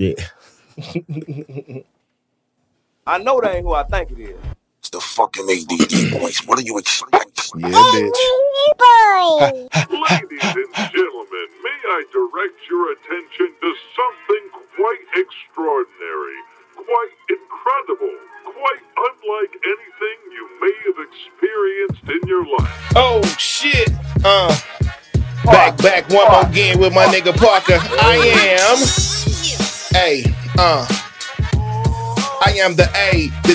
Yeah. I know that ain't who I think it is. It's the fucking ADD voice. What do you expect? Yeah, bitch. Ladies and gentlemen, may I direct your attention to something quite extraordinary, quite incredible, quite unlike anything you may have experienced in your life. Oh, shit. Back one more game with my nigga Parker. I am the A, the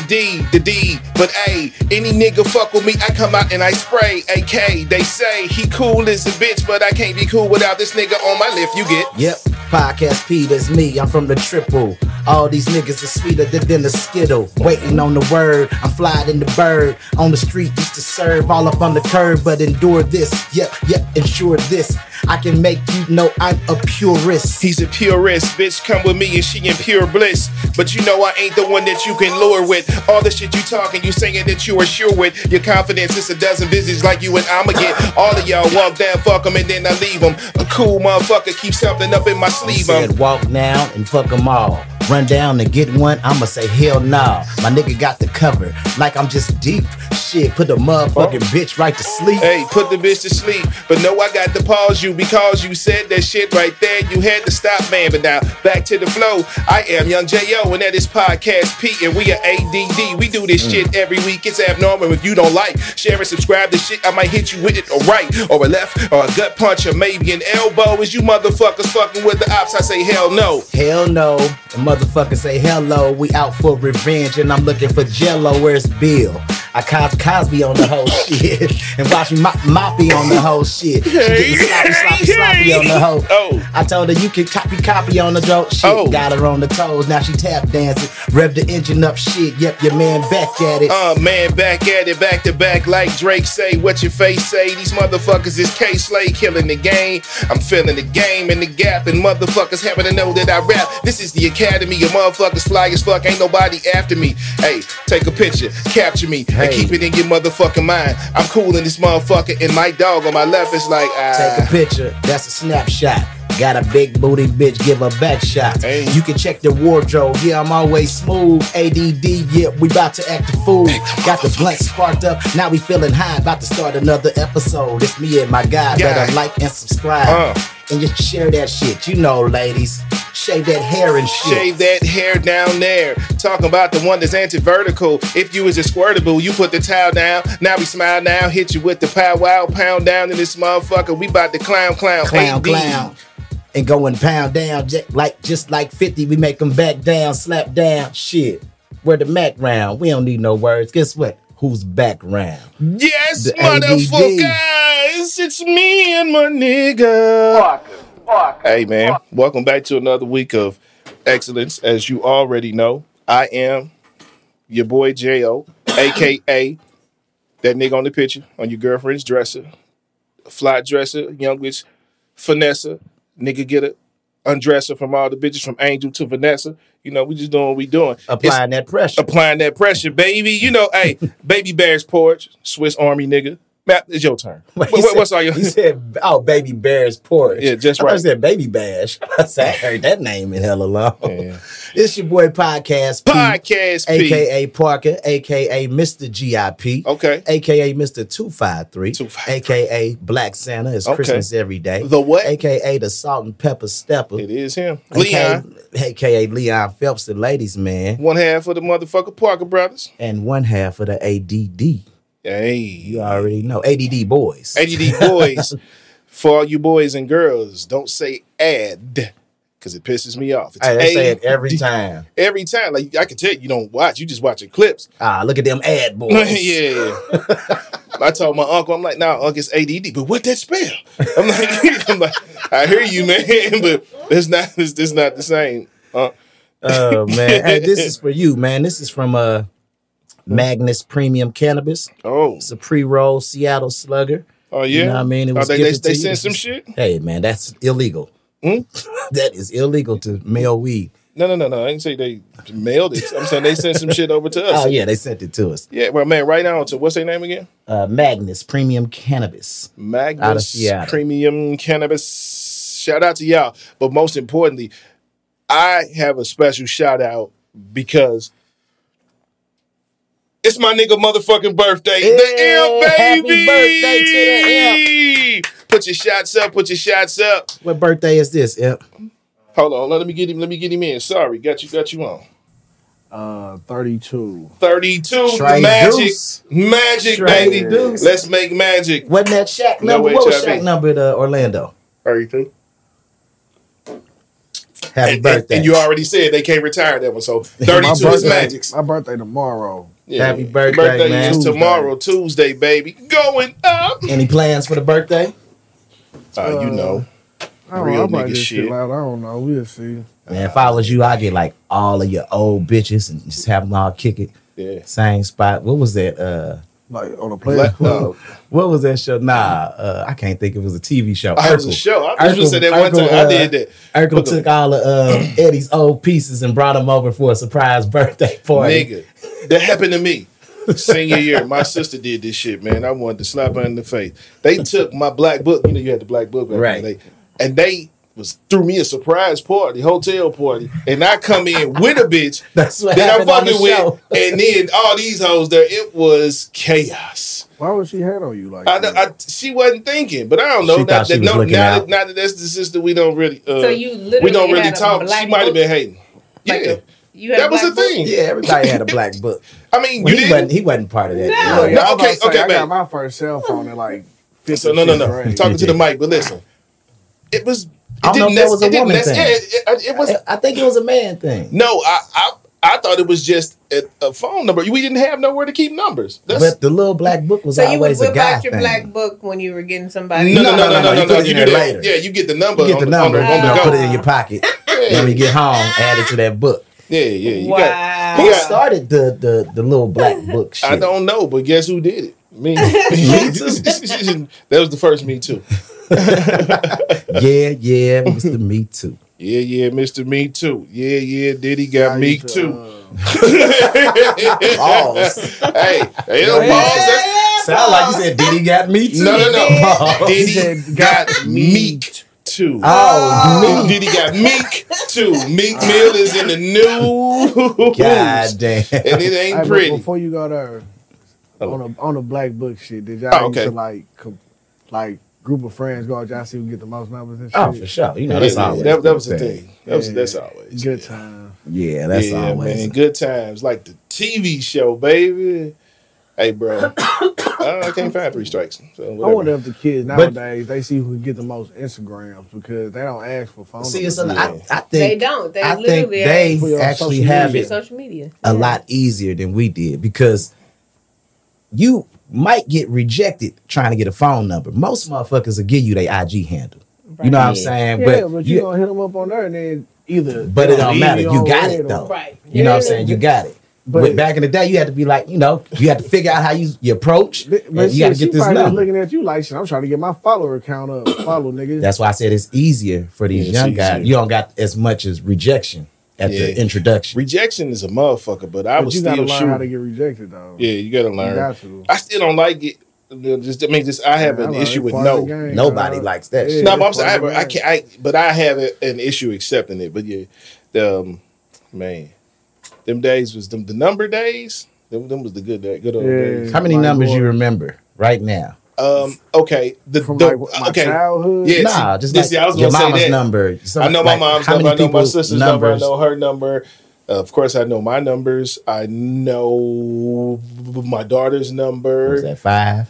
D, but A, any nigga fuck with me, I come out and I spray, AK, they say he cool as a bitch, but I can't be cool without this nigga on my lift, you get. Yep, Podcast P, that's me, I'm from the triple, all these niggas are sweeter than the Skittle, waiting on the word, I'm flyin' in the bird, on the street used to serve, all up on the curb, but endure this, yep, ensure this, I can make you know I'm a purist. He's a purist, bitch, come with me and she in pure bliss, but you know I ain't the one that you can lure with. All the shit you talking, you saying that you are sure with. Your confidence is a dozen visits like you and I'ma get. All of y'all walk down, fuck them, and then I leave them. A cool motherfucker keep something up in my sleeve. I said walk down and fuck them all. Run down and get one, I'ma say hell nah. My nigga got the cover, like I'm just deep. Shit, put the motherfucking bitch right to sleep. Hey, put the bitch to sleep. But no, I got to pause you because you said that shit right there. You had to stop, man. But now, back to the flow. I am Young J.O. and that is Podcast P and we are ADD. We do this shit every week. It's abnormal if you don't like. Share and subscribe to shit. I might hit you with it or right or a left or a gut punch or maybe an elbow. Is you motherfuckers fucking with the ops? I say hell no. Hell no. The motherfuckers say hello. We out for revenge and I'm looking for Jello. Where's Bill? I Cosby on the whole shit and watch Moppy on the whole shit. She getting sloppy on the whole. Oh. I told her you can copy on the dope shit. Oh. Got her on the toes, now she tap dancing. Rev the engine up shit, yep, your man back at it. Man back at it, back to back like Drake say. What your face say, these motherfuckers is K-Slay killing the game. I'm feeling the game in the gap and motherfuckers having to know that I rap. This is the academy, your motherfuckers fly as fuck. Ain't nobody after me. Hey, take a picture, capture me, and keep it in your motherfucking mind. I'm cool in this motherfucker and my dog on my left is like take a picture, that's a snapshot. Got a big booty bitch, give her back shots. Hey. You can check the wardrobe, yeah, I'm always smooth. ADD, yeah, we about to act the fool. Got the blunt sparked up, now we feeling high. About to start another episode. It's me and my guy, better like and subscribe. And you share that shit, you know, ladies. Shave that hair and shit. Shave that hair down there. Talking about the one that's anti-vertical. If you was a squirtable, you put the towel down. Now we smile now, hit you with the powwow. Pound down in this motherfucker. We about to clown. And going pound down, just like 50, we make them back down, slap down, shit. We're the Mac round. We don't need no words. Guess what? Who's back round? Yes, the motherfuckers, it's me and my nigga. Fuck. Hey, man, welcome back to another week of excellence. As you already know, I am your boy J.O., a.k.a. that nigga on the picture, on your girlfriend's dresser, fly dresser, youngest finesser. Nigga get it, undresser from all the bitches from Angel to Vanessa. You know, we just doing what we doing. Applying that pressure, baby. You know, hey, Baby Bear's porch, Swiss Army nigga. Matt, it's your turn. What's all your... He said, Baby Bear's porch. Yeah, just right. I said Baby Bash. I heard that name in hella long. Yeah. It's your boy Podcast P. A.K.A. Parker, A.K.A. Mr. G.I.P. Okay. A.K.A. Mr. 253. A.K.A. Black Santa. It's Christmas every day. The what? A.K.A. the Salt and Pepper Stepper. It is him. Leon. A.K.A. Leon Phelps, the ladies, man. One half of the motherfucker Parker Brothers. And one half of the A.D.D. Hey, you already know. ADD boys. For all you boys and girls, don't say add because it pisses me off. It's I say it every time. Every time. Like, I can tell you don't watch. You just watching clips. Look at them ad boys. Yeah. I told my uncle, I'm like, nah, uncle, it's ADD. But what that spell? I'm like, I hear you, man, but it's not the same. Oh, man. Hey, this is for you, man. This is from... Magnus Premium Cannabis. Oh. It's a pre-roll Seattle Slugger. Oh, yeah? You know what I mean? It was they sent some shit? Hey, man, that's illegal. That is illegal to mail weed. No. I didn't say they mailed it. I'm saying they sent some shit over to us. Oh, yeah, they sent it to us. Yeah, well, man, right now, to what's their name again? Magnus Premium Cannabis. Magnus Premium Cannabis. Shout out to y'all. But most importantly, I have a special shout out because it's my nigga motherfucking birthday. Yeah, the M, baby! Happy birthday to the M. Put your shots up, put your shots up. What birthday is this, Imp? Hold on, let me get him in. Sorry, got you on. 32. 32. Trey magic. Deuce. Magic, Trey baby. Deuce. Let's make magic. Wasn't that Shaq number? No, what was Shaq number at Orlando? 32. Happy birthday. And you already said they can't retire that one, so 32 birthday, is magic. My birthday tomorrow. Yeah. Happy birthday, man. Is tomorrow, Tuesday, baby. Going up. Any plans for the birthday? You know. Real nigga shit. I don't know. We'll see. Man, if I was you, I'd get like all of your old bitches and just have them all kick it. Yeah. Same spot. What was that? Like on a play? No. What was that show? Nah, I can't think. It was a TV show. It was a show. I was just saying that one time. I did that. Urkel took all of Eddie's old pieces and brought them over for a surprise birthday party. Nigga, that happened to me. Senior year, my sister did this shit, man. I wanted to slap her in the face. They took my black book. You know, you had the black book. Right. And they threw me a surprise party, hotel party, and I come in with a bitch that I fucking with, and then all these hoes there. It was chaos. Why would she hate on you like that? She wasn't thinking, but I don't know. Now that that's the sister, we don't really. So you literally we don't really talk. She might have been hating. Like yeah. That was the thing. Yeah, everybody had a black book. I mean, well, he wasn't part of that. No. No, okay, I got my first cell phone at like 15. So no. I'm talking to the mic, but listen, it was. I don't know if it was a woman thing. I think it was a man thing. No, I thought it was just a phone number. We didn't have nowhere to keep numbers. But the little black book was always a guy thing. So you would whip out your black book when you were getting somebody? No. You put it in there later. Yeah, you get the number. You get the number. You put it in your pocket. Yeah. When you get home, add it to that book. Yeah. Who started the little black book shit? I don't know, but guess who did it? Me. That was the first Me Too. Yeah, Mr. Me Too. Yeah, Mr. Me Too. Yeah, Diddy got Me Too. Balls. Hey, they don't balls. Sound like you said Diddy got Me Too. No. Diddy got Meek Too. Oh, Diddy got Meek Too. Meek Mill is in the news. God damn. And it ain't pretty. Right, before you go there, on the black book shit, did y'all used to like group of friends go out, y'all see who get the most numbers and shit. Oh, for sure. You know, that's always. That was the thing. That's always. Good time. Yeah, that's always. Man, good times. Like the TV show, baby. Hey, bro. I can't find 3 strikes. So I wonder if the kids nowadays, they see who can get the most Instagrams because they don't ask for phone numbers. See, it's I think they don't. I think they actually have it social media. A lot easier than we did because you might get rejected trying to get a phone number. Most motherfuckers will give you their IG handle. Right. You know what I'm saying? Yeah, but you're going to hit them up on there and then either. But it don't matter. You got it, though. Right. You know what I'm saying? You got it. But back in the day, you had to be like, you had to figure out how you approach. But you got to get this number. Looking at you like, I'm trying to get my follower count up. Follow niggas. That's why I said it's easier for these young guys. You don't got as much as rejection. At the introduction. Rejection is a motherfucker, but I was still shooting. You gotta learn how to get rejected, though. Yeah, you gotta learn. I still don't like it. I have an issue with no. Nobody likes that shit. No, but I'm saying, I have an issue accepting it. But yeah, them days was the number days. Them was the good old days. How many numbers you remember right now? Okay. From childhood? Yeah, your mama's number. I know my mom's number. I know my sister's number. I know her number. Of course, I know my numbers. I know my daughter's number. Was that 5?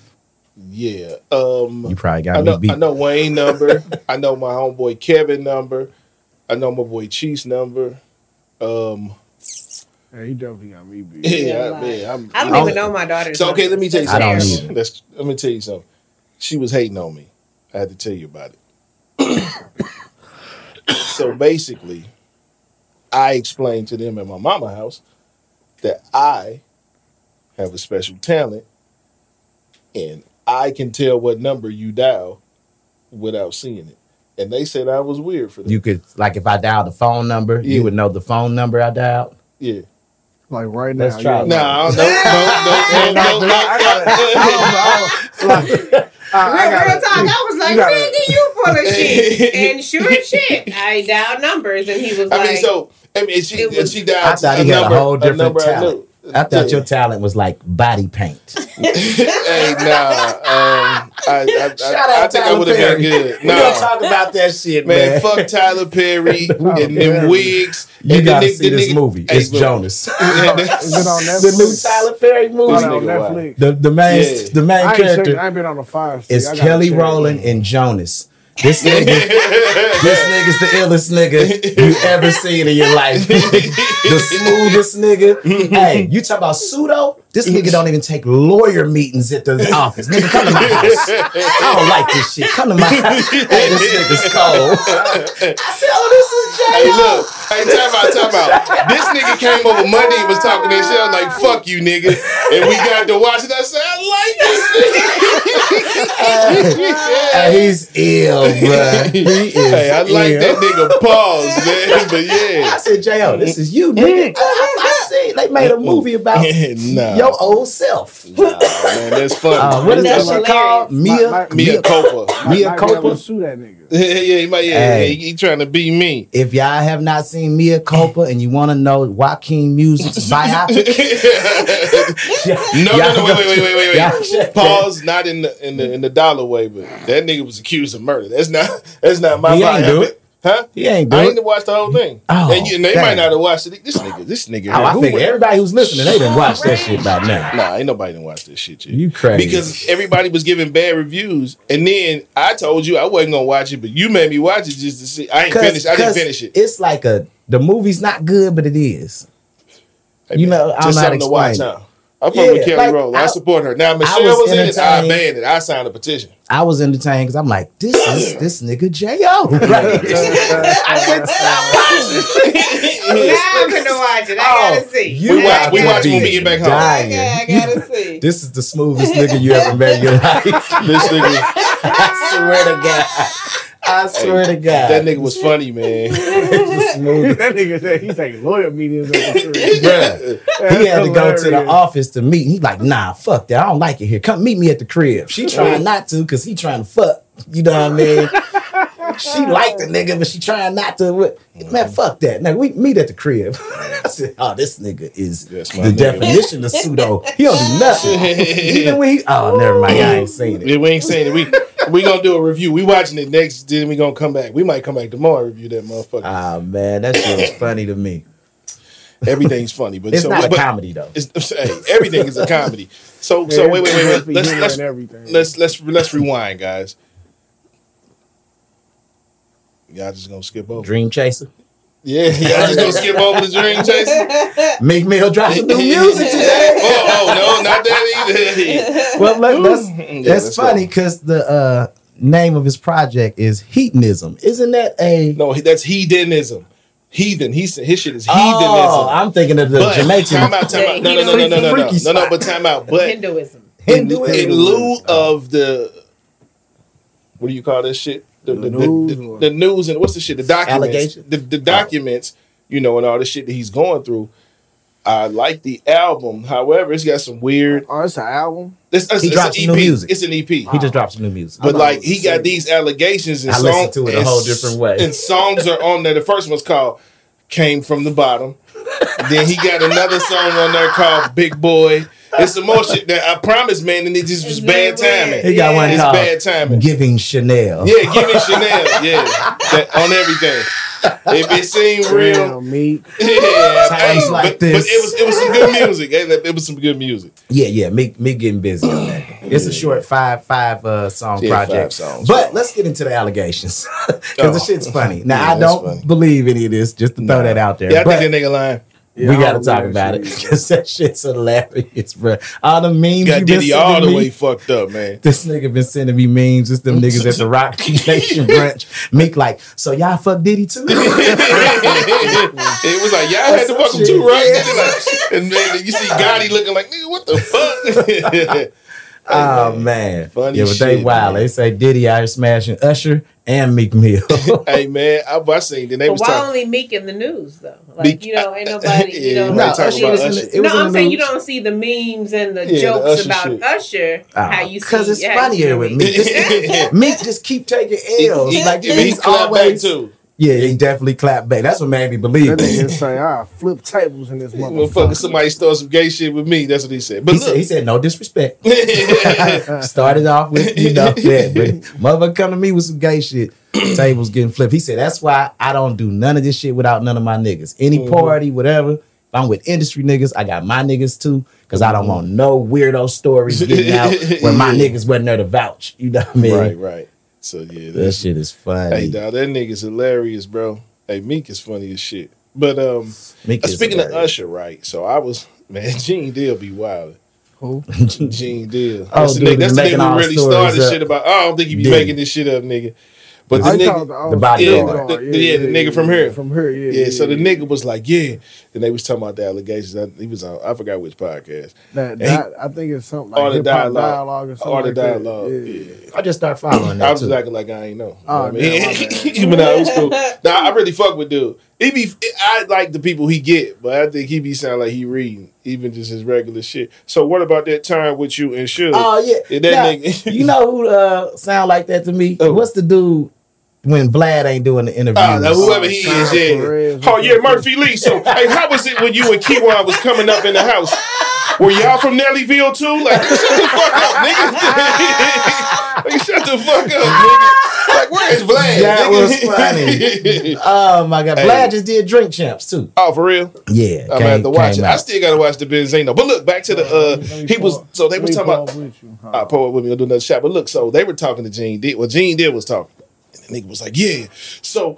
Yeah. You probably got me beat. I know Wayne's number. I know my homeboy Kevin number. I know my boy Chief's number. He definitely got me beat. Yeah, I don't even know my daughter. So okay, let me tell you something. Let me tell you something. She was hating on me. I had to tell you about it. So basically, I explained to them at my mama's house that I have a special talent, and I can tell what number you dial without seeing it. And they said I was weird for them. You could, like, if I dialed the phone number, you would know the phone number I dialed. Yeah. Like right now. Let's try it. No. I was like, where did you from? for her shit. And sure as shit, I dialed numbers, and he was like... I mean, so, I mean, she dialed... I thought he had a whole different talent. I thought your talent was like body paint. Hey, nah. I think I would have been good. No. We don't talk about that shit, man. Fuck Tyler Perry and them wigs. You got to see this movie. It's Jonas. Is it on Netflix? The new Tyler Perry movie. On Netflix. The main character. I ain't been on a fire. It's Kelly Rowland and Jonas. This nigga's the illest nigga you ever seen in your life. The smoothest nigga. Hey, you talk about pseudo? This nigga don't even take lawyer meetings at the office. Nigga, come to my house. I don't like this shit. Come to my house. Hey, this nigga's cold. I said, oh, this is J.O. Hey, time out. This nigga came over Monday and was talking that shit. I was like, fuck you, nigga. And we got to watch it. I said, I like this nigga. He's ill, bruh. He is ill. That nigga pause, man. But yeah. I said, J.O., this is you, nigga. I see. They made a movie about your old self. Nah, man, that's funny. What is that shit called? Mea Culpa. Mea Culpa? Sue that nigga. He trying to be me. If y'all have not seen Mea Culpa and you want to know Joaquin Music's biopic, wait. Pause, not in the dollar way, but that nigga was accused of murder. That's not my biopic. Huh? He ain't do it. I ain't watched the whole thing. Oh, and they might not have watched it. This nigga. Oh, I think everybody who's listening, they done watched that shit by now. Nah, ain't nobody done watched this shit yet. You crazy. Because everybody was giving bad reviews. And then I told you I wasn't going to watch it, but you made me watch it just to see. I didn't finish it. It's like the movie's not good, but it is. Hey, you know, I'm not explaining it. I'm from Kelly Rowland. I support her. Now, Michelle was in it. I banned it. I signed a petition. I was entertained because I'm like, this is this nigga J.O. Right? I went to watch it. Now I'm going to watch it. I got to see. We watch it when we get back home. I got to see. This is the smoothest nigga you ever met in your life. This nigga. I swear to God. That nigga was funny, man. Smooth. That nigga said he's like lawyer meetings. He had to go to the office to meet. He's like, nah, fuck that. I don't like it here. Come meet me at the crib. She trying not to because he trying to fuck. You know what I mean? She liked the nigga, but she trying not to. Man, fuck that. Now, we meet at the crib. I said, oh, this nigga is definition of pseudo. He don't do nothing. Even when never mind. I ain't seen it. We ain't seen it. We gonna do a review. We watching it next, then we gonna come back. We might come back tomorrow and review that motherfucker. Ah, man, that shit was funny to me. Everything's funny, but it's not a comedy though. Everything is a comedy. So wait. Let's rewind, guys. Y'all just gonna skip over Dream Chaser? Yeah, y'all just gonna skip over the Dream Chaser? Meek Mill dropped some new music today. Oh, no, not that either. Well, look, that's funny because the name of his project is Heathenism. Isn't that a... No, that's Heathenism. Heathen. His shit is heathenism. Oh, I'm thinking of the Jamaican. Time out. No, but time out. But Hinduism. In lieu of the... What do you call this shit? The news and what's the shit? The documents. The documents, you know, and all the shit that he's going through. I like the album. However, it's got some weird... Oh, it's an album? He drops new music. It's an EP. Wow. He just dropped some new music. But like, he got these allegations and songs... I listen to it a whole different way. And songs are on there. The first one's called Came From The Bottom. Then he got another song on there called Big Boy. It's some more shit that I promise, man, and it just was bad timing. He got one called bad timing. Giving Chanel. Yeah, Giving Chanel. Yeah, that, on everything. If it seemed real, Meek. Yeah, times like this. But it was some good music. It was some good music. Yeah. Meek getting busy on that. It's a short five song project. But let's get into the allegations because the shit's funny. Now I don't believe any of this. Just to throw that out there. Yeah, I think that nigga lying. Yeah, we gotta talk about it because that shit's hilarious, bro. All the memes you got Diddy all the way fucked up, man. This nigga been sending me memes. It's them niggas at the Rock Nation branch. Meek like, so y'all fuck Diddy too? It was like y'all had to fuck him too, right? Yeah. And then you see Gotti looking like, nigga, what the fuck? Oh, man. Funny shit. Yeah, but they wild. Man. They say Diddy out here smashing Usher and Meek Mill. Hey, man, I seen it. They was why only Meek in the news, though? Like, you know, ain't nobody, yeah, you don't know. I'm saying you don't see the memes and the jokes the about shit. Usher. How you see it. Because it's funnier with Meek. Meek just keep taking L's. Like, he's always... too. Yeah, he definitely clapped back. That's what made me believe it. That nigga saying, I'll flip tables in this motherfucker. Motherfucker, somebody start some gay shit with me. That's what he said. But he said, no disrespect. Started off with, you know, that. But motherfucker come to me with some gay shit. Tables getting flipped. He said, that's why I don't do none of this shit without none of my niggas. Any party, whatever. If I'm with industry niggas, I got my niggas too. Because I don't want no weirdo stories getting out where my niggas wasn't there to vouch. You know what I mean? Right, right. So yeah, that shit is funny. Hey, dog, that nigga's hilarious, bro. Hey, Meek is funny as shit. But speaking of Usher, right? So I was Gene Dill be wild. Who? Gene Dill. That's the nigga who really started shit about. I don't think he be making this shit up, nigga. But the nigga, the bodyguard, the nigga from her, yeah. So the nigga was like, yeah. Then they was talking about the allegations. He was on, I forgot which podcast. I think it's something like the dialogue or something. All the dialogue. That. Yeah. I just started following that. I was just acting like I ain't know. Oh, man. Even though it was cool. Nah, I really fuck with dude. I like the people he get, but I think he be sound like he reading, even just his regular shit. So what about that time with you and Suge? Oh, yeah. You know who sound like that to me? Oh. What's the dude? When Vlad ain't doing the interview. Whoever he is, yeah. Oh, yeah, Murphy Lee. So, hey, how was it when you and Kiwan was coming up in the house? Were y'all from Nellyville, too? Like, shut the fuck up, nigga. Like, shut the fuck up, nigga. Like, where is Vlad? That was funny. Oh, my God. Hey. Vlad just did Drink Champs, too. Oh, for real? Yeah. I'm going to have to watch it. Out. I still got to watch the Benzino. But look, back to the, so they were talking about, I'll pull up with me, I'll do another shot. But look, so they were talking to Gene Dill. Well, Gene Dill was talking. The nigga was like, yeah. So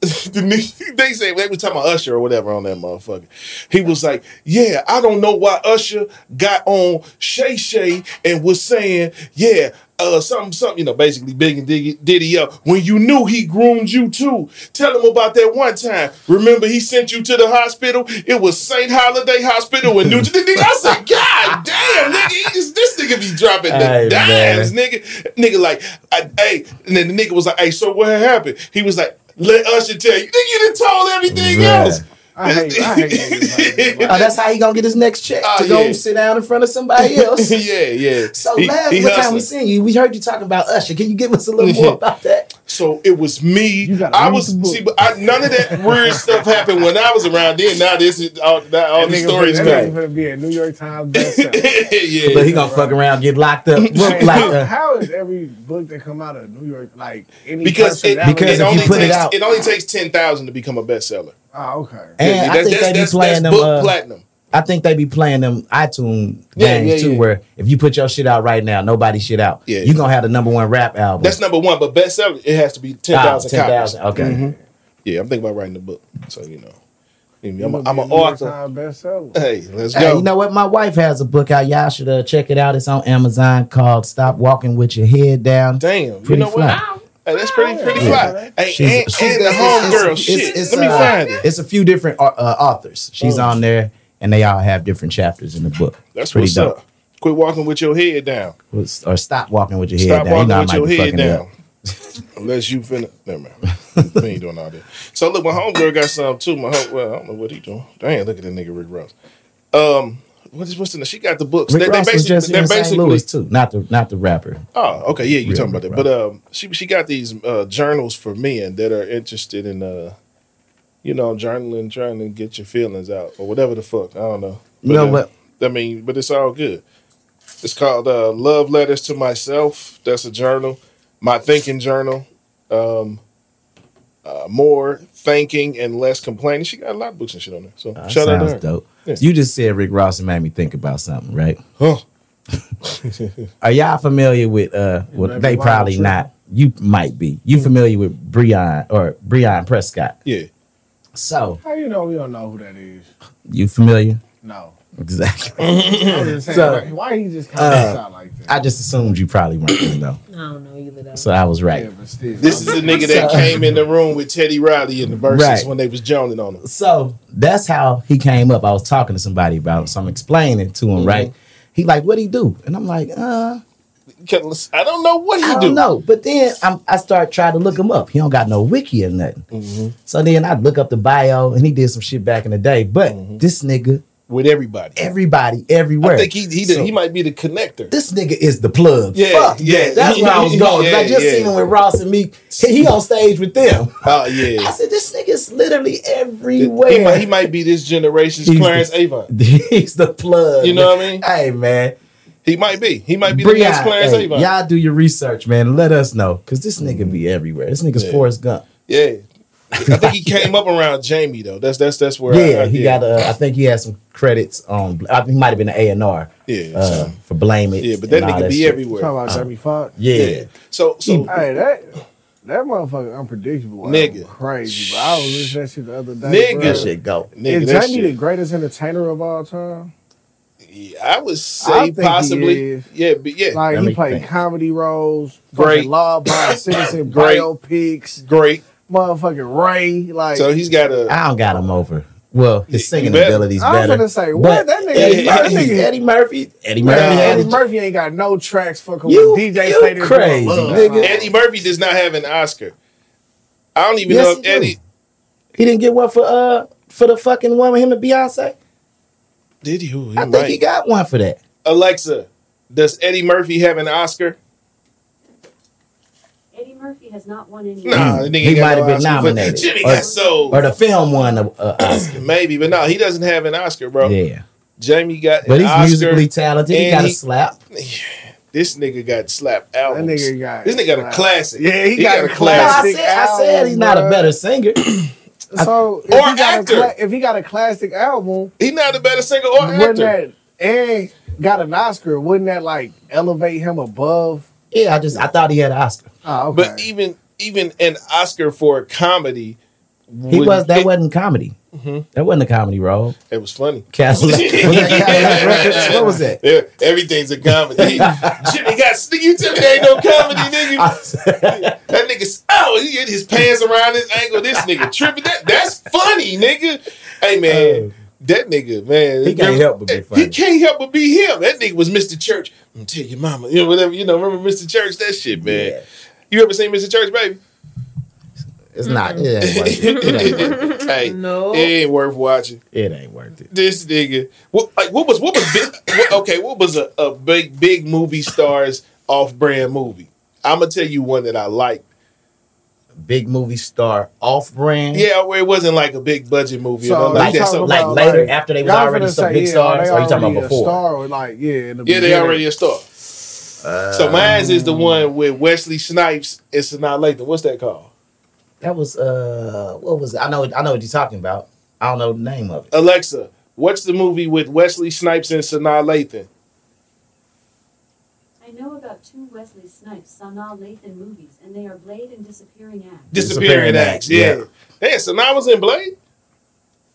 they say they was talking about Usher or whatever on that motherfucker. He was like, yeah, I don't know why Usher got on Shay Shay and was saying, yeah, something, you know, basically big and Diddy up. When you knew he groomed you too. Tell him about that one time. Remember he sent you to the hospital? It was St. Holiday Hospital in New Jersey. I said, God damn, nigga, this nigga be dropping the dimes, nigga. Nigga like, hey, and then the nigga was like, hey, so what happened? He was like, let Usher tell you. Nigga, you done told everything else. I hate oh, that's how he gonna get his next check to go sit down in front of somebody else. Yeah. So last time we seen you, we heard you talking about Usher. Can you give us a little more about that? So it was me. None of that weird stuff happened when I was around. Then now this is all these stories. That nigga be a New York Times bestseller. Yeah, but he gonna fuck around, get locked up. How is every book that come out of New York like any? Because it only takes 10,000 to become a bestseller. Oh, okay. And I think they be playing them platinum. I think they be playing them iTunes games too, where if you put your shit out right now, nobody shit out. Yeah, you gonna have the number one rap album. That's number one, but bestseller it has to be 10,000 copies. 10,000. Okay. Mm-hmm. Yeah, I'm thinking about writing a book. So you know. I'm an author. Hey, let's go. Hey, you know what? My wife has a book out. Y'all should check it out. It's on Amazon called "Stop Walking with Your Head Down." Damn, pretty fly. Hey, that's pretty fly. Hey, she's the homegirl shit. Let me find it. It's a few different authors. She's on there, and they all have different chapters in the book. That's pretty dope. Up. Quit walking with your head down. Or stop walking with your head down. Unless you finna... Never mind. We ain't doing all that. So, look, my homegirl got some, too. I don't know what he doing. Dang, look at that nigga Rick Ross. What's in there? She got the books. Rick Ross was just in St. Louis too, not the rapper. Oh, okay, yeah, you're talking about that. But she got these journals for men that are interested in journaling, trying to get your feelings out or whatever the fuck. I don't know. But it's all good. It's called Love Letters to Myself. That's a journal. My Thinking Journal. More thinking and less complaining. She got a lot of books and shit on there. So shout out to her. Dope. Yeah. You just said Rick Ross and made me think about something, right? Huh. Are y'all familiar with they probably not. You might be. You familiar with Breon Prescott? Yeah. So how you know we don't know who that is? You familiar? No. Exactly. Why he just kind of out like that? I just assumed you probably weren't though. I don't know either though. So I was right. Yeah, this is the nigga that came in the room with Teddy Riley in the verses when they was joning on him. So that's how he came up. I was talking to somebody about him, so I'm explaining to him, right? He like, what'd he do? And I'm like, I don't know what he do. I don't know. But then I start trying to look him up. He don't got no wiki or nothing. Mm-hmm. So then I look up the bio, and he did some shit back in the day. But this nigga. With everybody, everywhere. I think he might be the connector. This nigga is the plug. Yeah, fuck yeah. That's where I was going. Yeah, I just seen him with Ross and Meek. He on stage with them. Oh yeah. I said this nigga's literally everywhere. He might be this generation's Clarence Avon. He's the plug. You know what I mean? Hey man, he might be the next Clarence Avon. Y'all do your research, man. Let us know, cause this nigga be everywhere. This nigga's Forrest Gump. Yeah. I think he came up around Jamie though. That's where. Yeah, got. I think he had some credits on. He might have been an A&R. Yeah, for Blame It. Yeah, but that nigga be everywhere. Talking about Jamie Foxx. Yeah. So hey, that motherfucker unpredictable. Nigga, crazy. But I was listening to that shit the other day. Nigga, that shit go. Nigga, is Jamie the greatest entertainer of all time? Yeah, I would say possibly. Yeah, but yeah. Like he played comedy roles, great law-abiding citizen, biopics, great. Motherfucking Ray, like so he's got a. I don't got him over. Well, his singing ability's better. I was gonna say what that nigga. Eddie Murphy. Yeah. Eddie Murphy ain't got no tracks for DJ Slater. Crazy. Nigga. Eddie Murphy does not have an Oscar. I don't even know if Eddie. He didn't get one for the fucking one with him and Beyonce. Did he? I think he got one for that. Alexa, does Eddie Murphy have an Oscar? Eddie Murphy has not won any. Nah, he might have been nominated. Or the film won an Oscar. Maybe, but no, he doesn't have an Oscar, bro. Yeah. Jamie got an Oscar. But he's musically talented. He got a slap. This nigga got slap albums. This nigga got a classic. Yeah, he got a classic. I said he's not a better singer. So if he got a classic album. He's not a better singer or actor. Wouldn't that, and got an Oscar, wouldn't that like elevate him above? Yeah, I thought he had an Oscar. Oh, okay. But even an Oscar for a comedy, wasn't comedy. Mm-hmm. That wasn't a comedy role. It was funny. What was that? Yeah, everything's a comedy. Jimmy got sneaky. You tell me there ain't no comedy, nigga. That nigga's he had his pants around his ankle. This nigga tripping. That's funny, nigga. Hey man. That nigga, man. He can't help but be funny. He can't help but be him. That nigga was Mr. Church. I'm gonna tell your mama. You know, whatever. You know, remember Mr. Church? That shit, man. Yeah. You ever seen Mr. Church, baby? It's not. It ain't worth it. Hey, no. It ain't worth watching. It ain't worth it. This nigga. What was a big movie star's off-brand movie? I'm going to tell you one that I like. Big movie star off-brand. Yeah, where it wasn't like a big budget movie. So, later after they was already some big stars? Or you talking about before? Star or they already a star. So mine is the one with Wesley Snipes and Sanaa Lathan. What's that called? That was, what was it? I know what you're talking about. I don't know the name of it. Alexa, what's the movie with Wesley Snipes and Sanaa Lathan? I know about two Wesley Snipes, Sanaa Lathan movies, and they are Blade and Disappearing Acts. Disappearing Acts, yeah. Damn, Sanaa was in Blade?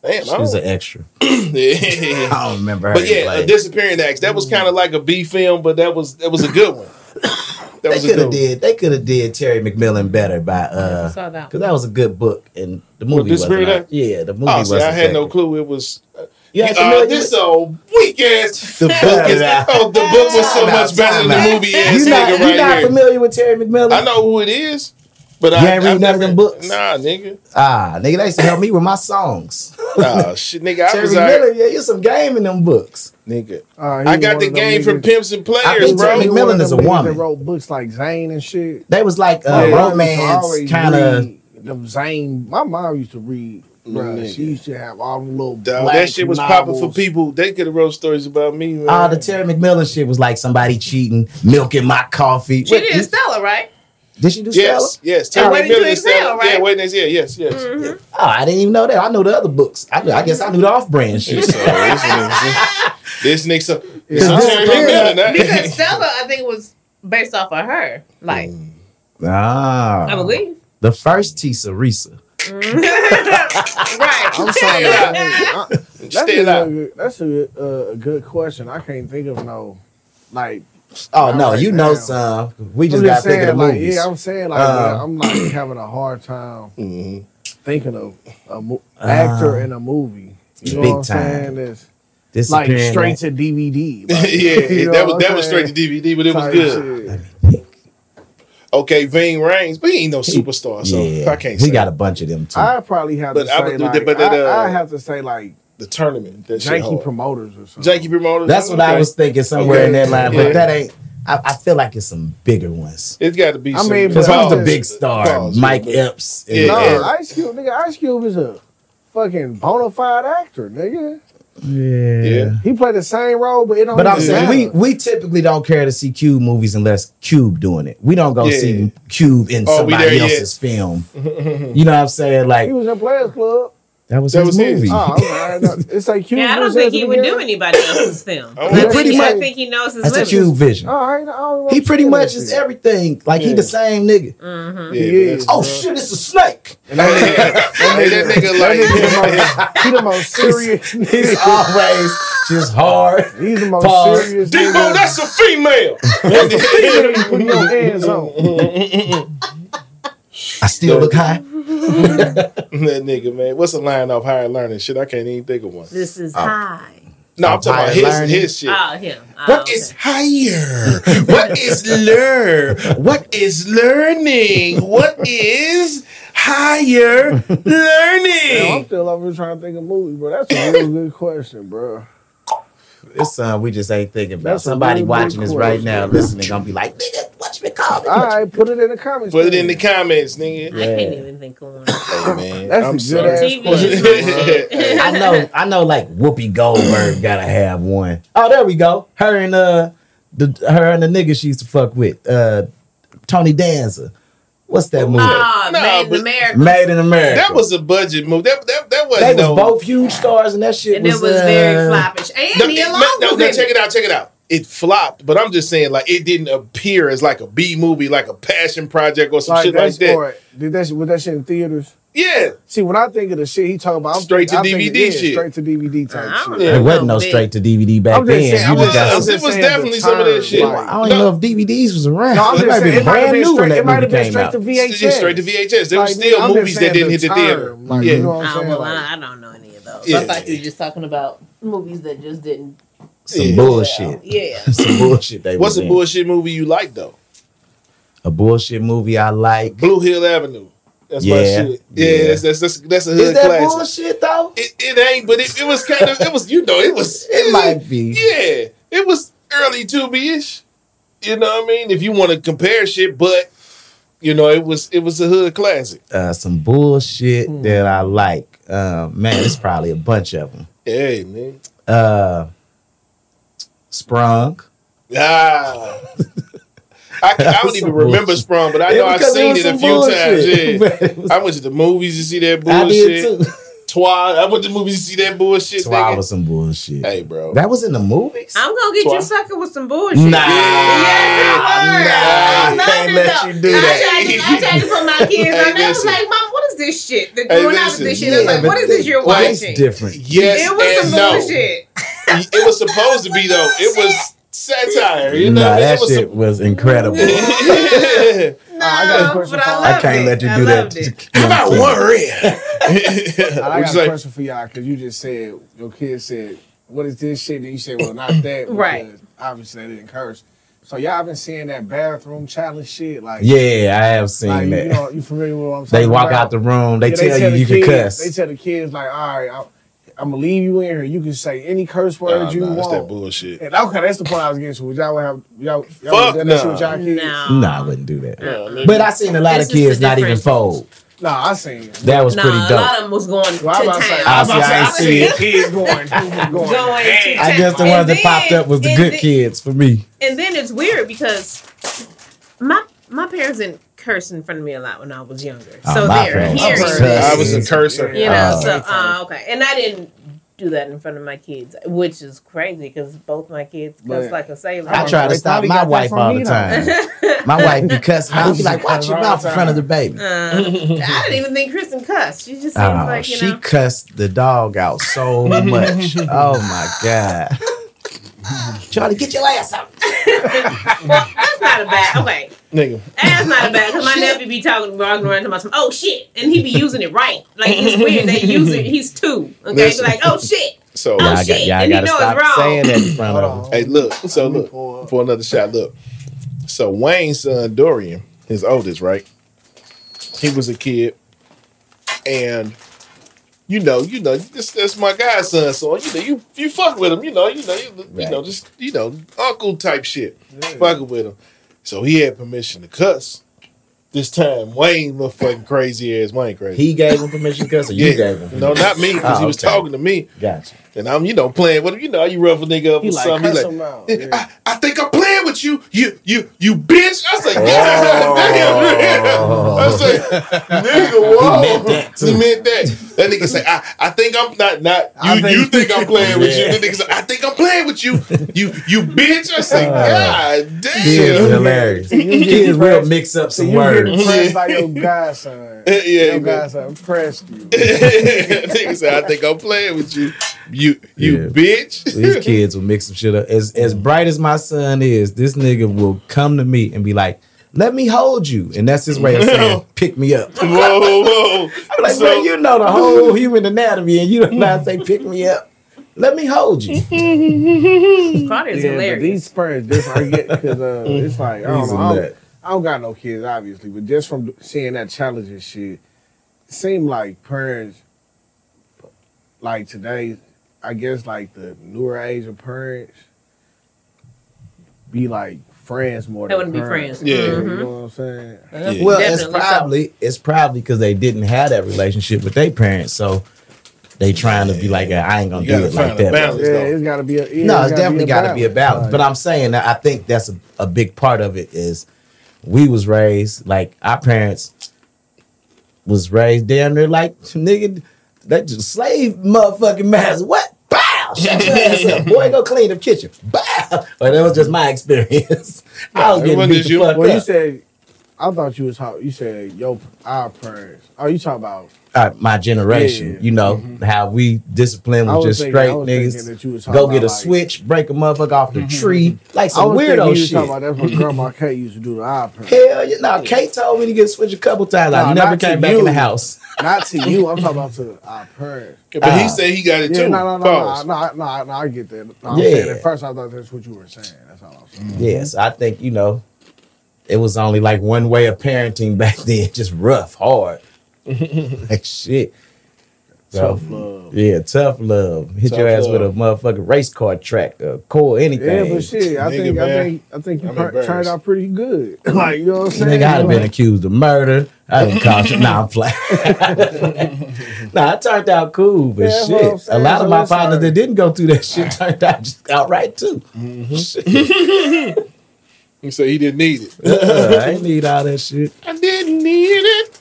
Damn, she was an extra. Yeah. I don't remember her. But yeah, Disappearing Acts. That was kind of like a B film, but that was a good one. They could have did Terry McMillan better by saw that, because that was a good book and the movie wasn't. I had no clue it was. This old weak ass. The book was so much better than the movie ass nigga right here. You're not familiar with Terry McMillan? I know who it is, but I ain't read none of them books. Nah, nigga. Nigga, they used to help me with my songs. Shit, nigga. Terry McMillan, yeah, you some game in them books, nigga. I got the game from Pimps and Players, I think, bro. Terry McMillan is a woman. They wrote books like Zane and shit. They was like romance kind of. Zane. My mom used to read. Bro, she used to have all the little black. That shit was popping for people. They could have wrote stories about me. Man. The Terry McMillan shit was like somebody cheating, milking my coffee. She did Stella, right? Did she do Stella? Yes. Terry McMillan did Stella, right? Yeah, waiting next year. Yes. Mm-hmm. Yeah. Oh, I didn't even know that. I know the other books. I guess I knew the off-brand shit. This nigga, Terry McMillan. Because Stella, I think, was based off of her. Like, I believe the first Tisa Risa. Right. I'm sorry. That's a good question. I can't think of no like. Oh no, right you now. Know some. We just got to think of the movies. Yeah, I'm saying like I'm like having a hard time thinking of an actor in a movie. You know what I'm saying? Disappearing like straight to DVD. Like, yeah, that was straight to DVD, but it was good. Let me think. Okay, Ving Rhames, but he ain't no superstar, so yeah, I can't say. We got a bunch of them too. I have to say the tournament. That janky promoters or something. Janky promoters. That's what I was thinking somewhere in that line, but that ain't. I feel like it's some bigger ones. It's got to be. I mean, because who's the big star? Mike Epps. Yeah. No, Ice Cube, nigga. Ice Cube is a fucking bona fide actor, nigga. Yeah. He played the same role, but it don't. But I'm saying we typically don't care to see Cube movies unless Cube doing it. We don't go see Cube in somebody else's film. You know what I'm saying? Like he was in Players Club. That was his movie. Oh, okay. It's like Cube. Yeah, I don't think he would do anybody else's film. I think he knows his limits. That's a Cube vision. He pretty much is everything. Like, he the same nigga. Mm-hmm. Yeah, shit, it's a snake. And that nigga like... He the most serious nigga. He's always just hard. He's the most serious nigga. Debo, that's a female. That's a female you put your hands on. I still look high. That nigga, man. What's a line off Higher Learning shit? I can't even think of one. This is high. No, I'm talking about his shit. Oh, him. What is higher? What is learn? What is learning? What is higher learning? Man, I'm still over trying to think of movies, bro. That's a really good question, bro. It's something we just ain't thinking about. Somebody watching this right now, listening, gonna be like, nigga, watch me comment. All right, put it in the comments. Put it in the comments, nigga. Yeah. I can't even think of one. Hey, man. That's a good-ass question. I know, like, Whoopi Goldberg gotta have one. Oh, there we go. Her and the nigga she used to fuck with, Tony Danza. What's that movie? Oh, Made in America. That was a budget movie. That wasn't. They was both huge stars, and that shit. And it was very floppish. And he alone was in it. Check it out. It flopped, but I'm just saying, like, it didn't appear as like a B movie, like a passion project or some like shit like that. Was that shit in theaters? Yeah. See, when I think of the shit he talking about, straight to DVD type shit. There wasn't no straight to DVD back then. It was definitely some of that shit. I don't even know if DVDs was around. No, it might have been brand new when that movie came out. It might have been straight to VHS. There were still movies that didn't hit the theater. I don't know any of those. I thought you were just talking about movies that just didn't. Some bullshit. Yeah. Some bullshit they were in. What's a bullshit movie you like, though? A bullshit movie I like? Blue Hill Avenue. That's my shit. Yeah, that's a hood classic. Is that bullshit though? It ain't, but it was kind of it might be. Yeah. It was early 2B-ish. You know what I mean? If you want to compare shit, but you know, it was a hood classic. Some bullshit that I like. Man, it's probably a bunch of them. Hey, man. Sprung. Ah. I don't even remember bullshit. Sprung, but I know I've seen it a few times. Yeah. I went to the movies to see that bullshit. I did too. I went to the movies to see that bullshit. Twa was some bullshit. Hey, bro. That was in the movies? I'm going to get you sucker with some bullshit. Nah. Yes, I can't let you do that. I tried to put my kids on. I was like, Mom, what is this shit? I was like, what is this you're watching? It's different. Yes, it was some bullshit. It was supposed to be, though. It was... satire, you know. Nah, that shit was incredible. Yeah. No, I can't let you do that. How about one? I got a question for y'all because you just said your kid said, "What is this shit?" And you said, "Well, not that." Right. Obviously, they didn't curse. So y'all been seeing that bathroom challenge shit, like I have seen that. You familiar with what I'm saying? They walk out the room. They tell you you can cuss. They tell the kids like, "All right." I'm gonna leave you in here. You can say any curse word you want. That's that bullshit. And that's the point I was getting to. Y'all would do that shit with y'all kids? No, I wouldn't do that. But I seen a lot of kids not even fold. No, I seen it. That was pretty dope. A lot of them was going to town. I see it. Kids going to I guess the ones that popped up was the good kids for me. And then it's weird because my parents didn't curse in front of me a lot when I was younger. So they're hearing it. I was a cursor. You know, okay. And I didn't do that in front of my kids, which is crazy because both my kids cuss like a sailor. I try to stop my wife all the time. My wife be cussing. I be like, watch your mouth in front of the baby. I didn't even think Kristen cussed. She just seems like, she cussed the dog out so much. Oh, my God. Charlie, get your ass out. Well, that's not a bad. Okay. Nigga. That's not a bad. Because my nephew be talking around to myself. Oh shit, and he be using it right. Like it's weird they use it. He's two. Okay, be like, oh shit. So yeah, I gotta stop saying that in front of him. Hey, look. So look for another shot. Look. So Wayne's son Dorian, his oldest, right? He was a kid, and you know, that's my godson. So you fuck with him, you know, uncle type shit, yeah. Fucking with him. So he had permission to cuss. This time, Wayne motherfucking crazy ass. Wayne crazy. He gave him permission to cuss, or you gave him permission? No, not me, because he was talking to me. Gotcha. And I'm, playing with him. You know, you rough a nigga up or something. He's like, I think I'm playing with you. You bitch. I was like, damn. I was like, nigga, whoa. He meant that. That nigga say, I think I'm not. You think I'm playing with you. That nigga say, I think I'm playing with you. You bitch. I was like, God damn. He is hilarious. Kids will mix up some words. Impressed by your godson. Your godson impressed you. Nigga said, I think I'm playing with you. You bitch. These kids will mix some shit up. As bright as my son is, this nigga will come to me and be like, let me hold you. And that's his way of saying, pick me up. Whoa. I'm like, bro, you know the whole human anatomy and you don't know how to say pick me up. Let me hold you. Claudia's hilarious. These spurs, this I get, because it's like, I don't got no kids, obviously, but just from seeing that challenging shit, it seemed like parents, like today, I guess like the newer age of parents, be like friends more than parents. They wouldn't be friends. Yeah. Mm-hmm. You know what I'm saying? Yeah. Well, it's probably because they didn't have that relationship with their parents, so they trying to be like, I ain't going to do it like that. Balance, yeah, it's got to be a balance. No, it's definitely got to be a balance. But I'm saying, I think that's a big part of it is, we was raised, like, our parents was raised down there like, nigga, that just slave motherfucking master. What? Bow! Shut your ass up. Boy, go clean the kitchen. Bow! Well, that was just my experience. I was getting beat the fuck up. Well, you said, I thought you was talking, you said, our parents. Oh, you talking about... my generation, yeah. You know, how we discipline was just straight niggas. Go get a switch, break a motherfucker off the tree. Like some weirdo shit. Talking about that's what Grandma Kate used to do to our parents. Hell yeah. Nah, Kate told me to get switched a couple times. I never came back in the house. Not to you. I'm talking about to our parents. Yeah, but he said he got it too. No, I get that. No, I'm saying at first I thought that's what you were saying. That's all I was saying. Yes, I think, it was only like one way of parenting back then. Just rough, hard. Like shit. Tough love. Yeah, tough love. Hit tough your ass love. With a motherfucking race car track, a core, anything. Yeah, but shit, I think you turned out pretty good. Like, you know what I'm saying? Nigga, I'd have been accused of murder. I didn't call you. Nah, I'm playing. Nah, I turned out cool, but shit. A lot of my partners that didn't go through that shit turned out just outright too. Shit. You say he didn't need it. I didn't need all that shit. I didn't need it.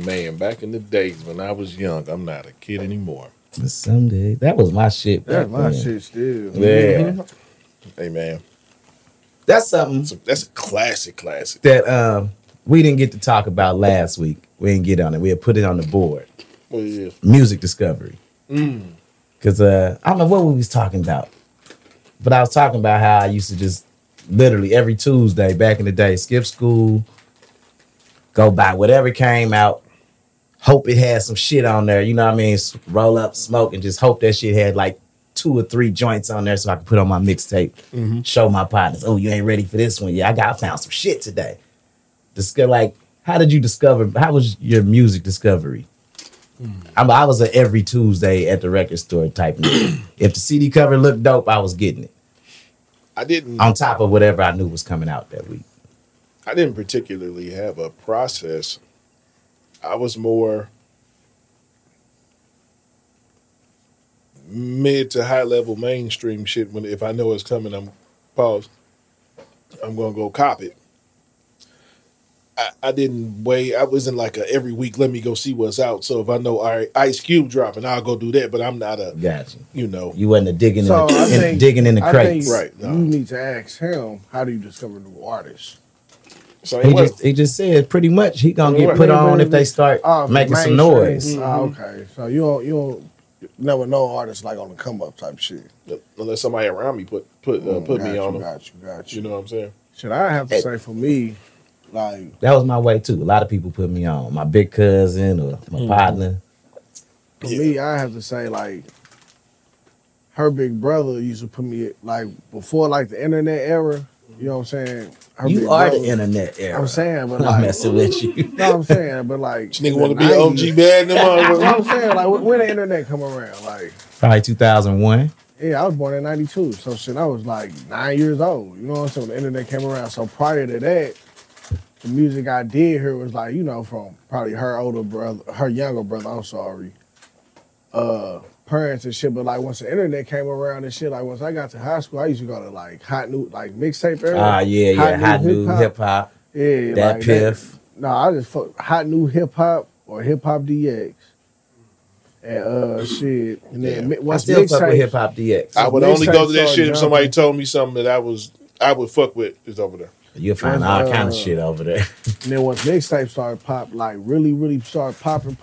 Man, back in the days when I was young, I'm not a kid anymore. But someday, that was my shit. That's my shit still. Yeah. Hey, man. That's something. That's a classic. That we didn't get to talk about last week. We didn't get on it. We had put it on the board. Well, yeah. Music discovery. Because I don't know what we was talking about. But I was talking about how I used to just literally every Tuesday back in the day, skip school, go buy whatever came out, hope it had some shit on there, you know what I mean? Roll up, smoke, and just hope that shit had like 2 or 3 joints on there so I could put on my mixtape, show my partners, oh, you ain't ready for this one. Yeah, I found some shit today. How was your music discovery? I was a every Tuesday at the record store type nigga. If the CD cover looked dope, I was getting it. I didn't. On top of whatever I knew was coming out that week. I didn't particularly have a process. I was more mid to high level mainstream shit. When if I know it's coming, I'm gonna go cop it. I didn't wait. I wasn't like every week. Let me go see what's out. So if I know Ice Cube dropping, I'll go do that. But I'm not a You wasn't a digging digging in the crates, right? No. You need to ask him. How do you discover new artists? So he just said pretty much he gonna get put on if they start making some noise. Okay, so you don't never know artists like on the come up type shit unless somebody around me put me on them. Got you. You know what I'm saying? Shit, I have to say for me, like that was my way too. A lot of people put me on my big cousin or my partner. For me, I have to say, like, her big brother used to put me, like, before, like, the internet era, you know what I'm saying? Her you are brother, the internet era. I'm saying, but like... I'm messing with you. No, I'm saying, but like... This nigga want to be an OG bad no more. What I'm saying, like, when the internet come around, like... Probably 2001. Yeah, I was born in 92, so shit, I was like 9 years old, you know what I'm saying, when the internet came around. So prior to that, the music I did hear was like, you know, from probably her older brother, her younger brother, I'm sorry, parents and shit, but like once the internet came around and shit, like once I got to high school, I used to go to like hot new, like mixtape era. Hot new hip hop. Yeah, that like piff. I just fuck hot new hip hop or hip hop DX. And shit. And then once I still fuck with hip hop DX. I would only go to that shit if somebody told me something that I would fuck with is over there. You'll find all kind of shit over there. And then once mixtapes started pop, like really start popping,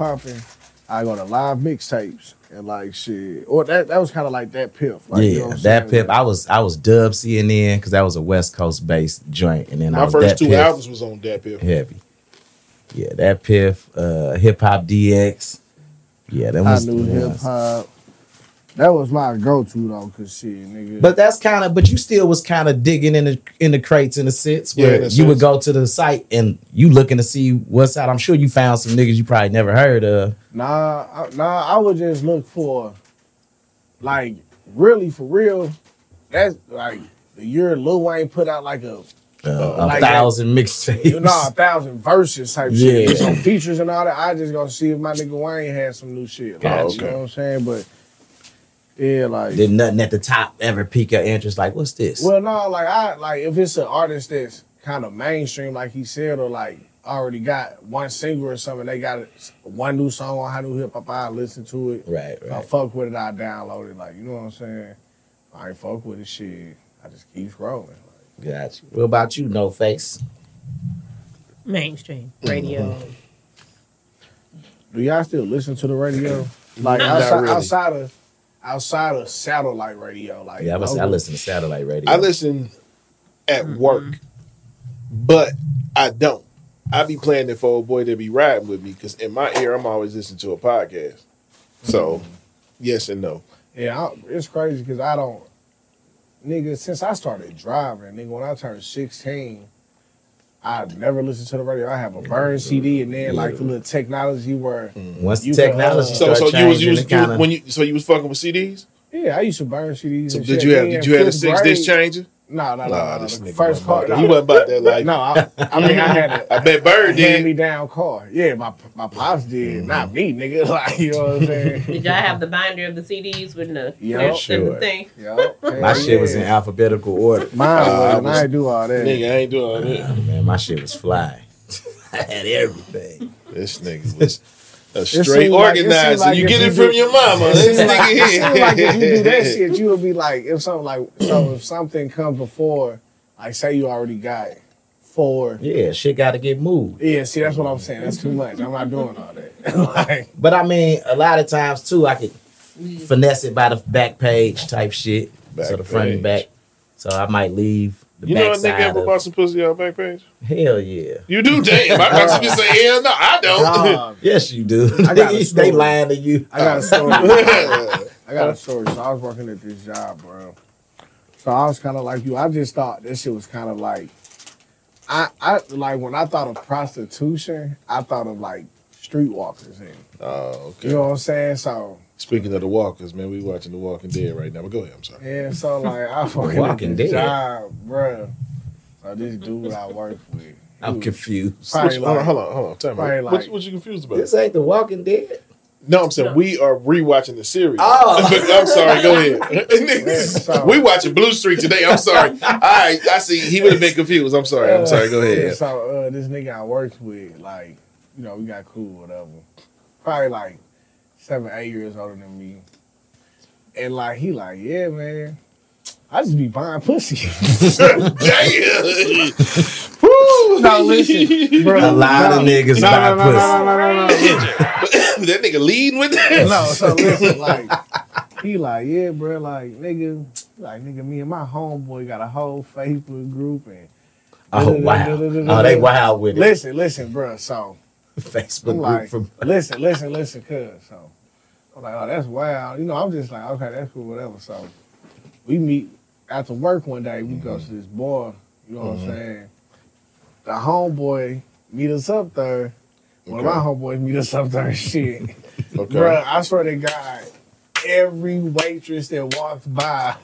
I go to live mixtapes. And like shit, or that was kind of like that piff. Like, yeah, you know that piff. I was dubbed CNN because that was a West Coast based joint, and then my first two albums was on that piff. Heavy, yeah, that piff. Hip hop DX. Yeah, that was. I knew hip hop. That was my go to though, cause shit, nigga. But that's kind of, but you still was kind of digging in the crates and the sits where you would go to the site and you looking to see what's out. I'm sure you found some niggas you probably never heard of. Nah, I would just look for, like, really for real. That's like the year Lil Wayne put out like a 1,000 mixtapes. You know, 1,000 verses type shit. Some features and all that. I just gonna see if my nigga Wayne had some new shit. Like, you know what I'm saying? But yeah, like did nothing at the top ever pique your interest? Like, what's this? Well, no, like I like if it's an artist that's kind of mainstream, like he said, or like already got one single or something, they got one new song on How New Hip Hop. I listen to it, right. I fuck with it, I download it, like you know what I'm saying. I ain't fuck with this shit. I just keep scrolling. Like. Gotcha. What about you, No Face? Mainstream radio. Mm-hmm. Do y'all still listen to the radio? Like outside of satellite radio, like I listen to satellite radio. I listen at work, but I don't. I be playing it for old boy that be riding with me because in my ear, I'm always listening to a podcast. So, yes and no. Yeah, it's crazy because I don't, nigga. Since I started driving, nigga, when I turned 16, I never listen to the radio. I have a burn CD and then like the little technology where once the technology starts changing, so you was fucking with CDs? Yeah, I used to burn CDs. So did you have a 6-disc changer? No. The first car, you wasn't about that life. No, I mean I had a I bet Bird did hand me down car. Yeah, my pops did, not me, nigga. Like you know what I'm saying. Did y'all have the binder of the CDs with the thing? Yep. My shit was in alphabetical order. Mine was. I ain't do all that. Nigga, I ain't do all that. Man, my shit was fly. I had everything. This nigga was. A straight organizer. Like you get it from your mama. This nigga here. I feel like if you do that shit, you would be like, if something comes before, like say you already got 4. Yeah, shit got to get moved. Yeah, see, that's what I'm saying. That's too much. I'm not doing all that. Like, but I mean, a lot of times too, I could finesse it by the back page type shit. So the front and back. So I might leave. You know a nigga ever bought some pussy on back page? Hell yeah. You do? Damn. I thought you say, hell no, I don't. Yes, you do. They lying to you. I got a story. So I was working at this job, bro. So I was kind of like you. I just thought this shit was kind of like, I like when I thought of prostitution, I thought of like streetwalkers. Oh, okay. You know what I'm saying? So. Speaking of the walkers, man, we watching The Walking Dead right now. But go ahead, I'm sorry. Yeah, so like I fucking did job, bro. So this dude I work with, I'm confused. Hold on. Tell me, what you confused about? This ain't The Walking Dead. No, I'm saying we are rewatching the series. Oh, I'm sorry. Go ahead. We watching Blue Street today. I'm sorry. I see. He would have been confused. I'm sorry. Go ahead. So this nigga I worked with, like, you know, we got cool, whatever. Probably like 7, 8 years older than me. And like, he like, yeah, man, I just be buying pussy. Damn. Woo. No, listen, bro. A lot of niggas buy pussy. No. That nigga leading with that? No, so listen, like, he like, yeah, bro, like, nigga, me and my homeboy got a whole Facebook group and. Oh, wow. Oh, they wild with it. Listen, bro, so. Facebook group. Listen, cuz. So I'm like, oh, that's wild. You know, I'm just like, okay, that's cool, whatever. So we meet after work one day. We go to this bar. You know what I'm saying? The homeboy meet us up there. One of my homeboys meet us up there. Shit. Okay. Bruh, I swear to God, every waitress that walks by,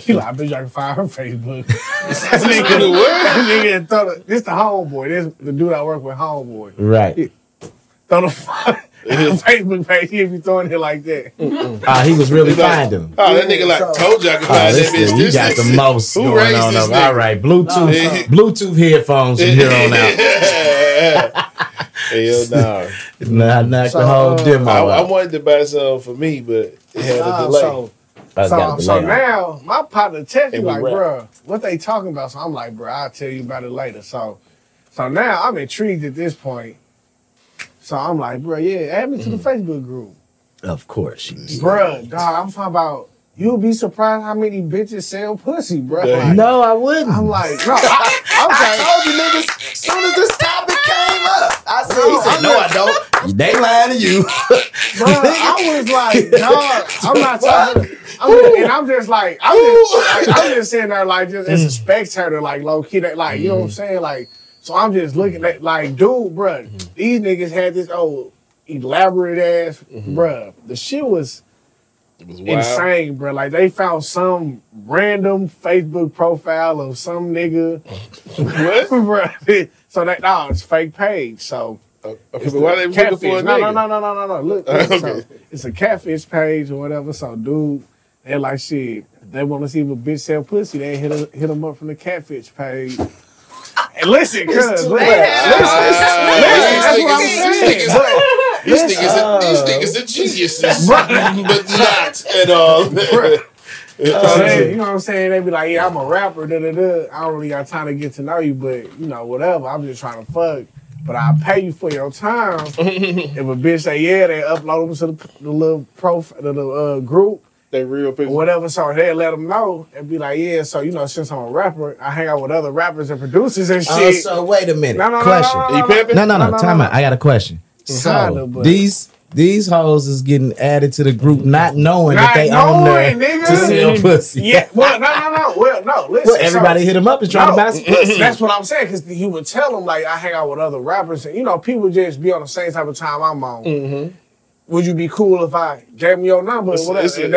she like, I bet y'all can find her Facebook. This nigga do what? This the homeboy. This the dude I work with, homeboy. Right. He, throw the Facebook page. He be throwing it like that. He was really finding. Oh, that nigga like told y'all can find that bitch. You got the most going on. All right, Bluetooth headphones from here on out. Hell no. Nah, I knocked the whole demo out. I wanted to buy some for me, but it had a delay. So now my partner texts me like, bro, what they talking about? So I'm like, bro, I'll tell you about it later. So now I'm intrigued at this point. So I'm like, bro, yeah, add me to the Facebook group. Of course. Bro, dog, I'm talking about, you'll be surprised how many bitches sell pussy, bro. Yeah. Like, no, I wouldn't. I'm like, bro, I told you niggas, as soon as this topic came up, I said, bro, he said, no, I don't. They lying to you. Bro, I was like, dog, I'm not talking. And I'm just like, I'm just sitting there like, just as a spectator, like low-key, like, you know what I'm saying? Like, so I'm just looking at, like, dude, bro, these niggas had this old elaborate ass, bro. The shit was... It was wild. Insane, bro. Like, they found some random Facebook profile of some nigga. What? Bro. So, that, no, it's fake page. So, okay, but why they looking for a nigga? No. Look, so it's a catfish page or whatever. So, dude, they're like, shit, they want to see if a bitch sell pussy. They hit them up from the catfish page. And listen, cuz, that's what I'm saying. These niggas are geniuses, but not at all. They, you know what I'm saying? They be like, yeah, I'm a rapper, da-da-da. I don't really got time to get to know you, but, you know, whatever. I'm just trying to fuck. But I'll pay you for your time. If a bitch say, yeah, they upload them to the little group. They real people. Whatever, so they let them know and be like, yeah, so, you know, since I'm a rapper, I hang out with other rappers and producers and shit. Oh, so wait a minute. Question. Are you pimping? No. Time out. I got a question. So these hoes is getting added to the group, not knowing that they own there to sell pussy. Yeah, well, no. Well, no. Listen, well, everybody hit them up and try to buy some pussy. That's what I'm saying, because you would tell them like, I hang out with other rappers, and you know, people just be on the same type of time I'm on. Mm-hmm. Would you be cool if I gave me your number? They say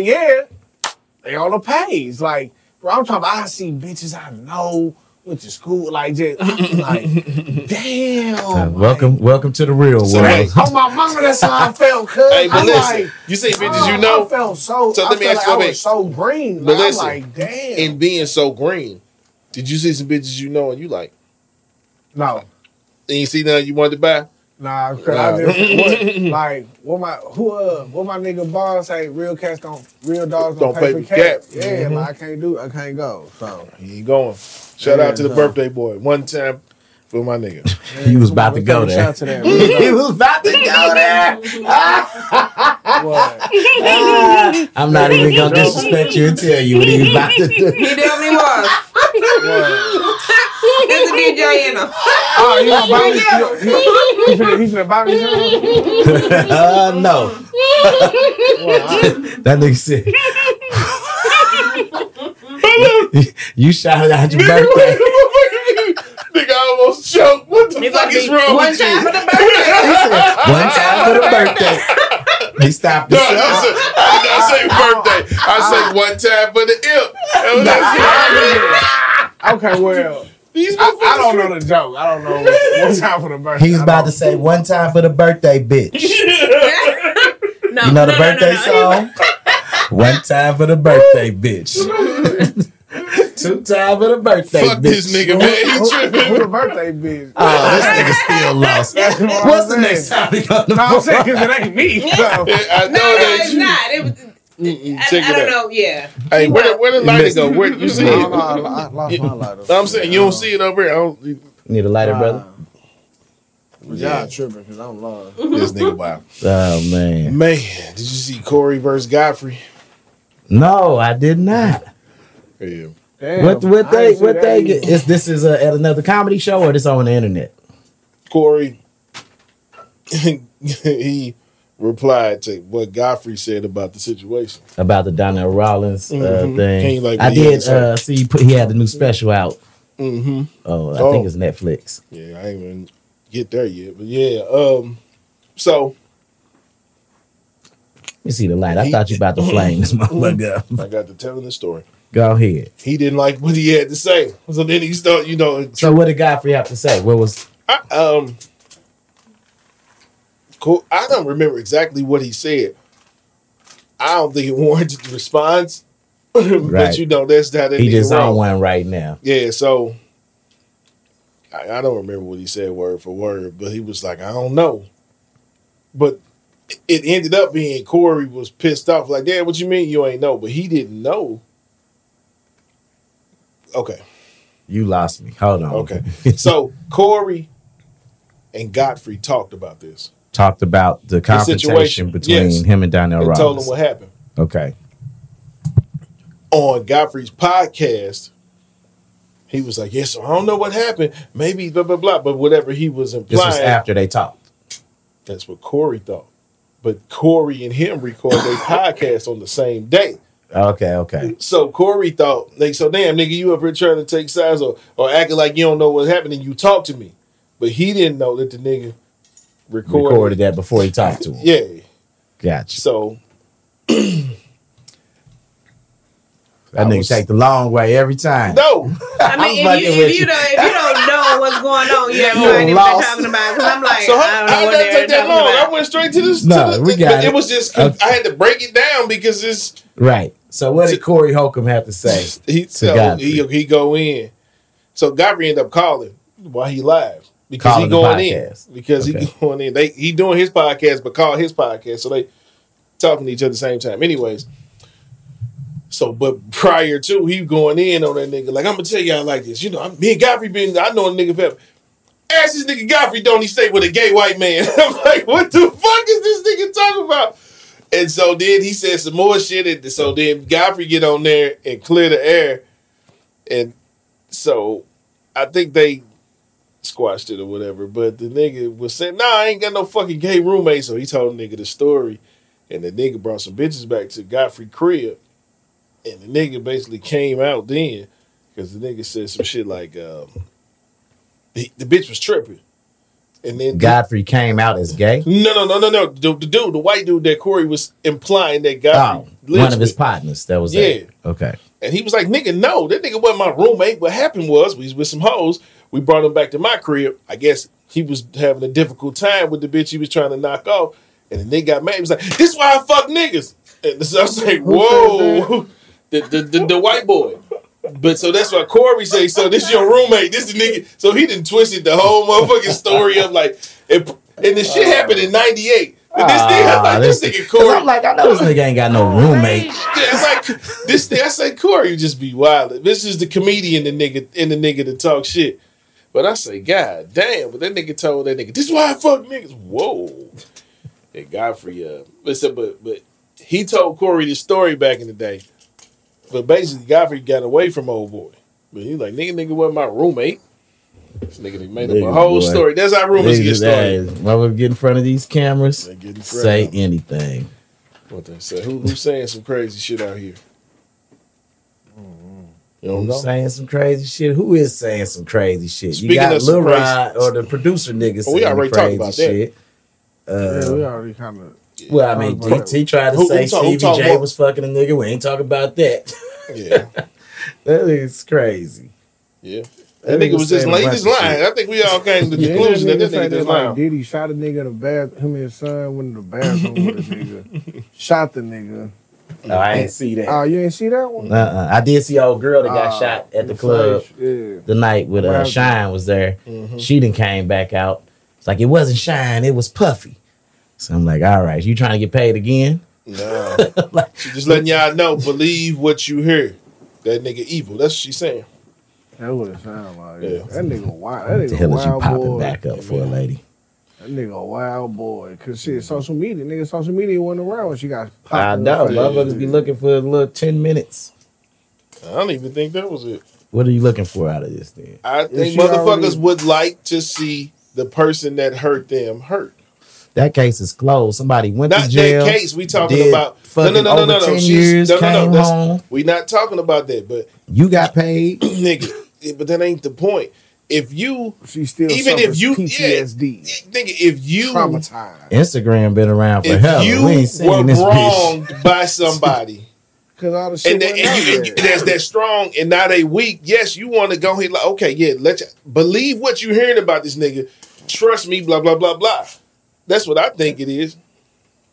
yeah, they on the page. Like, bro, I'm talking about, I see bitches I know. Went to school, like, just like, damn. Welcome to the real world. Like, oh, my mama, that's how I felt, cuz. Hey, but I'm listen, like, you say bitches, you know. I felt so. So let me ask you, I was so green. But like, listen, I'm like, damn. And being so green, did you see some bitches you know and you like? No. And you see none you wanted to buy? Nah, cuz I just like what my nigga boss say, real cats don't pay for cat. Yeah, like I can't go. So he ain't going. Shout out to the birthday boy. One time for my nigga. Yeah, he was about to go there. He was about to go there. I'm not even gonna disrespect you and tell you what he was about to do. He definitely was. There's a DJ in him. Oh, you gonna buy me? He's gonna buy me something? No. That nigga said. You shouted out your birthday. Nigga, I almost choked. What the fuck is wrong with you? One time for the birthday. He stopped. No, I say birthday. I say one time for the imp. Okay, well, I don't know the joke. I don't know one time for the birthday. He's about to say one time for the birthday, bitch. No, you know the birthday song? One time for the birthday, bitch. Two times for the birthday, bitch. Fuck this nigga, man. He tripping. Who the birthday, bitch? Oh, this nigga still lost. What's the next time he got the book? No, I'm saying because it ain't me. So. No, it's not. It was... I don't know. Yeah. Hey, where the lighter go? Where you see it? I lost my lighter. I'm saying you don't see it over here. Need a lighter, brother? Y'all tripping because I'm lost. This nigga wild. Oh man. Man, did you see Corey versus Godfrey? No, I did not. Yeah. Damn, what they get? This is at another comedy show or this on the internet? Corey, he replied to what Godfrey said about the situation. About the Donnell Rollins thing. Like, I did see he had the new special out. Mm-hmm. I think it's Netflix. Yeah, I ain't even get there yet. But yeah, so... Let me see the light. I thought you about to flame this motherfucker. I got to telling the story. Go ahead. He didn't like what he had to say. So then he started, you know... So what did Godfrey have to say? What was... Cool. I don't remember exactly what he said. I don't think it warranted the response. Right. But you know, that's how that he just on one right now. Yeah, so I don't remember what he said word for word, but he was like, I don't know. But it ended up being Corey was pissed off. Like, Dad, what you mean you ain't know? But he didn't know. Okay. You lost me. Hold on. Okay. So Corey and Godfrey talked about this. Talked about the confrontation between him and Donnell Rollins. Told him what happened. Okay. On Godfrey's podcast, he was like, yes, so I don't know what happened. Maybe blah, blah, blah. But whatever he was implying. This was after they talked. That's what Corey thought. But Corey and him recorded their podcast on the same day. Okay, okay. So Corey thought, like, so damn, nigga, you up here trying to take sides or acting like you don't know what's happening. You talk to me. But he didn't know that the nigga recorded that before he talked to him. Yeah. Gotcha. So that nigga take the long way every time. No. I mean, if you don't know what's going on, you haven't heard anything talking about it. Because I'm like, so I didn't take that long. I went straight to this. It was just, I had to break it down because it's. Right. So what did Corey Holcomb have to say? He go in. So Godfrey ended up calling while he live. Because he going in. Because he going in. He doing his podcast, but call his podcast. So they talking to each other at the same time. Anyways. So, but prior to he going in on that nigga, like, I'm going to tell y'all like this. You know, me and Godfrey I know a nigga forever. Ask this nigga Godfrey, don't he stay with a gay white man? I'm like, what the fuck is this nigga talking about? And so then he said some more shit. And so then Godfrey get on there and clear the air. And so I think they squashed it or whatever. But the nigga was saying, nah, I ain't got no fucking gay roommate. So he told the nigga the story. And the nigga brought some bitches back to Godfrey crib. And the nigga basically came out then because the nigga said some shit like the bitch was tripping. And then Godfrey came out as gay? No. The white dude that Corey was implying that Godfrey one of his partners that was there. Okay. And he was like, nigga, no, that nigga wasn't my roommate. What happened was we was with some hoes. We brought him back to my crib. I guess he was having a difficult time with the bitch he was trying to knock off. And the nigga got mad. He was like, this is why I fuck niggas. And so I was like, whoa. The white boy. But so that's why Corey say, so this your roommate, this the nigga. So he done twisted the whole motherfucking story of like, and this shit happened in 98. And this thing, I'm like, this nigga Corey. I'm like, I know this nigga ain't got no roommate. Yeah, it's like, this thing, I say, Corey, you just be wild. This is the comedian, the nigga to talk shit. But I say, God damn, but that nigga told that nigga, this is why I fuck niggas. Whoa. And Godfrey, but he told Corey this story back in the day. But basically, Godfrey got away from old boy. But he's like, nigga wasn't my roommate. This nigga made up a whole story. That's how rumors get started. Why we get in front of these cameras? Say anything. What they say? Who's saying some crazy shit out here? You don't know? Saying some crazy shit? Who is saying some crazy shit? Speaking you got Lil Rod or the producer niggas saying crazy shit. We already talked about that. Yeah, we already kind of... Well, I mean, he tried to say Stevie J was fucking a nigga. We ain't talking about that. Yeah. That is crazy. Yeah. That nigga was just lying. I think we all came to the conclusion that this nigga just lying. Diddy shot a nigga in the bathroom. Him and his son went to the bathroom with a nigga. Shot the nigga. No, I ain't see that. Oh, you ain't see that one? Uh-uh. I did see old girl that got shot at the club the night with Shine was there. Mm-hmm. She done came back out. It's like, it wasn't Shine. It was Puffy. So I'm like, all right, you trying to get paid again? No. Like, she just letting y'all know, believe what you hear. That nigga evil. That's what she's saying. That what it sound like. Yeah. That nigga wild. That nigga wild boy. What the hell is you popping back up for, a lady? That nigga a wild boy. Because shit, social media wasn't around when she got popped. I know. Motherfuckers be looking for a little 10 minutes. I don't even think that was it. What are you looking for out of this thing? I think motherfuckers would like to see the person that hurt them hurt. That case is closed. Somebody went to jail. That case we talking about. No. 10 years, came home. We not talking about that. But you got paid, nigga. But that ain't the point. If you, she still even if you PTSD, nigga, if you traumatized, Instagram been around for hell. You we ain't were this wronged bitch. By somebody. Cause all the shit that's strong and now they weak. Yes, you want to go here like okay, yeah, let you believe what you hearing about this nigga. Trust me, blah blah blah blah. That's what I think it is.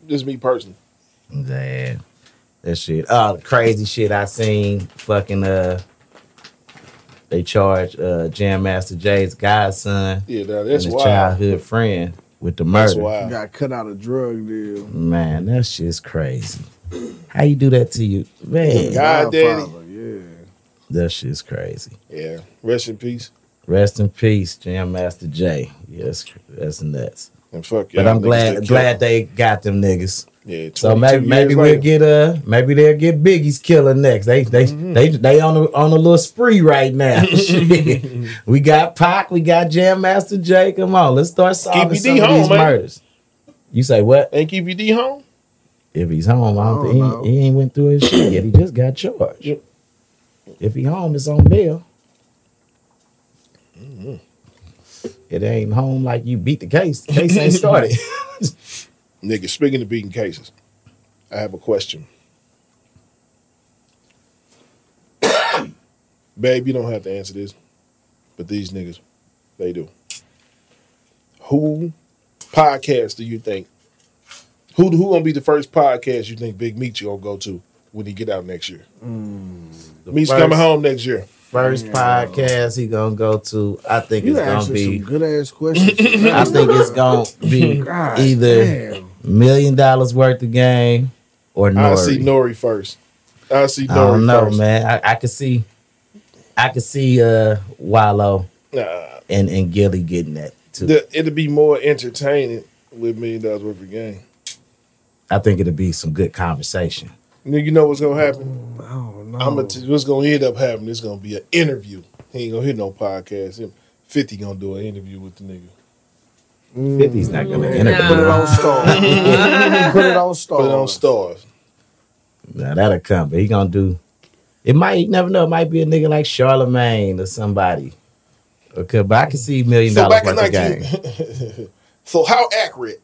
Just me personally. Damn, that shit. Oh, the crazy shit I seen. Fucking they charged Jam Master Jay's godson. Yeah, that's wild. Childhood friend with the murder. That's wild. Got cut out a drug deal. Man, that shit's crazy. How you do that to you, man? God, Daddy. Yeah, that shit's crazy. Yeah, rest in peace. Rest in peace, Jam Master Jay. Yes, that's nuts. And fuck y'all, but I'm glad they got them niggas. Yeah, so maybe we'll get maybe they'll get Biggie's killer next. They on a little spree right now. We got Pac, we got Jam Master Jay. Come on, let's start solving some of these murders. You say what? Ain't KPD home? If he's home, I don't think he ain't went through his shit yet. He just got charged. Yep. If he home, it's on bail. Mm-hmm. It ain't home like you beat the case. The case ain't started. Nigga, speaking of beating cases, I have a question. Babe, you don't have to answer this, but these niggas, they do. Who podcast do you think? Who gonna be the first podcast you think Big Meech gonna go to when he get out next year? Meech coming home next year. First podcast he gonna go to, I think it's gonna be some good ass questions. I think it's gonna be either $1 million worth of game or Nori. I'll see Nori first. I don't know, first. Man. I could see Wallow and Gilly getting that too. It'll be more entertaining with $1 million worth of game. I think it'll be some good conversation. You know what's gonna happen? I don't know. What's gonna end up happening? It's gonna be an interview. He ain't gonna hear no podcast. 50 gonna do an interview with the nigga. 50's not gonna interview. Put it on Stars. Put it on Stars. Now that'll come, but he gonna do. It might. You never know. It might be a nigga like Charlamagne or somebody. Okay, but I can see $1 million worth of game. So how accurate?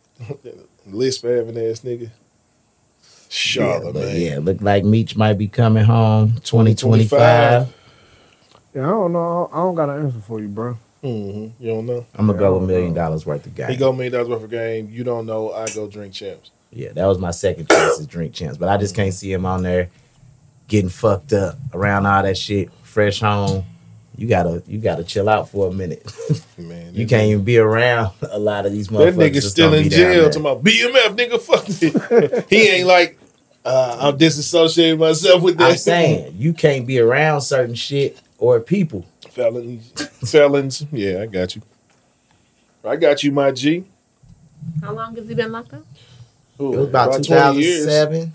Lisp having ass nigga. Charlamagne. Yeah, look like Meech might be coming home 2025. Yeah, I don't know. I don't got an answer for you, bro. Mm-hmm. You don't know? I'm going to go with $1 million worth of game. He go $1 million worth of game. You don't know. I go Drink Champs. Yeah, that was my second choice is Drink Champs. But I just can't see him on there getting fucked up around all that shit. Fresh home. You gotta chill out for a minute. Man, you can't even be around a lot of these motherfuckers. That nigga's still in jail. To my BMF, nigga, fuck it. He ain't like I'm disassociating myself with that. I'm saying you can't be around certain shit or people. Felons. Yeah, I got you. I got you, my G. How long has he been locked up? Ooh, it was about 2007.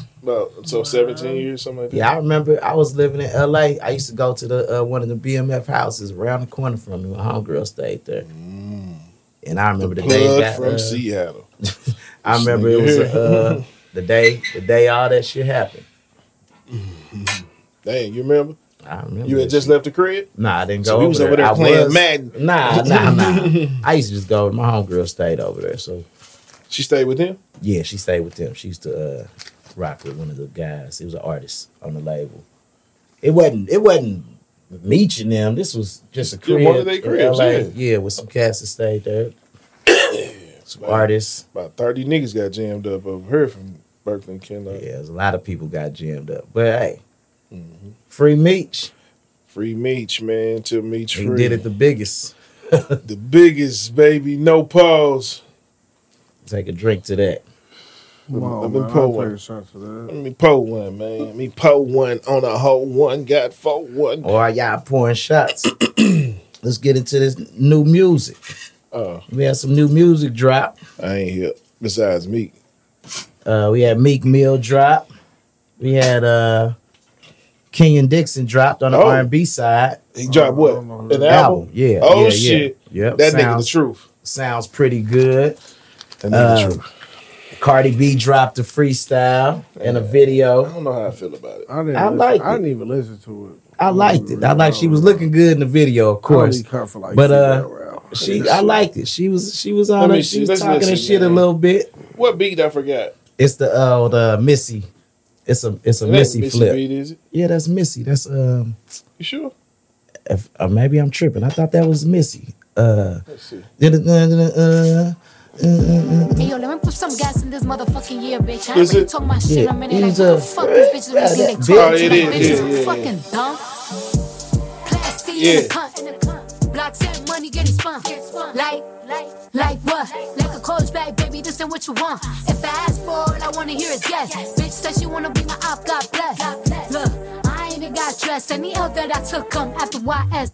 So 17 years, something like that. Yeah, I remember I was living in L.A. I used to go to the one of the BMF houses around the corner from me. My homegirl stayed there. And I remember the day that, from Seattle. I remember it was the day all that shit happened. Dang, you remember? I remember. You had just left the crib? Nah, I didn't go over there. So you was over there playing Madden? Nah. I used to just go. My homegirl stayed over there, so. She stayed with him? Yeah, she stayed with them. She used to rock with one of the guys. He was an artist on the label. It wasn't Meech and them. This was just a crib. One of their cribs, yeah, with some cats that stayed there. Some artists. About 30 niggas got jammed up over here from Berkeley and Kenlock. Yeah, a lot of people got jammed up. But hey, free Meech. Free Meech, man. Till Meech free. He did it the biggest. The biggest, baby. No pause. Take a drink to that. Let me pull one. Let me pull one on a whole one. Got 4-1. Or y'all pouring shots. Let's get into this new music. We had some new music drop. I ain't here. Besides Meek. We had Meek Mill drop. We had Kenyon Dixon dropped on the R&B side. He dropped what? An album? Yeah. Oh, yeah, shit. Yeah. Yep. That nigga the truth. Sounds pretty good. That ain't the truth. Cardi B dropped a freestyle and a video. I don't know how I feel about it. I didn't even listen to it. I liked it. I like she was looking good in the video, of course. I liked it. She was on it. She was talking and shit a little bit. What beat I forgot? It's the old Missy. It's a Missy flip. Beat, is it? Yeah, that's Missy. That's You sure? If, maybe I'm tripping. I thought that was Missy. Let's see. Hey, yo, let me put some gas in this motherfucking year, bitch. I ain't really talking my shit. I'm in like, what the fuck this bitch is really like talking to my bitches. Fucking dumb. Class C in the cunt. Block set money getting spun. Like what? Like a coach bag, baby, this ain't what you want. If I ask for all I want to hear is yes. Bitch says she want to be my op, God bless. Look, I ain't even got dressed. Any help that I took come after YS.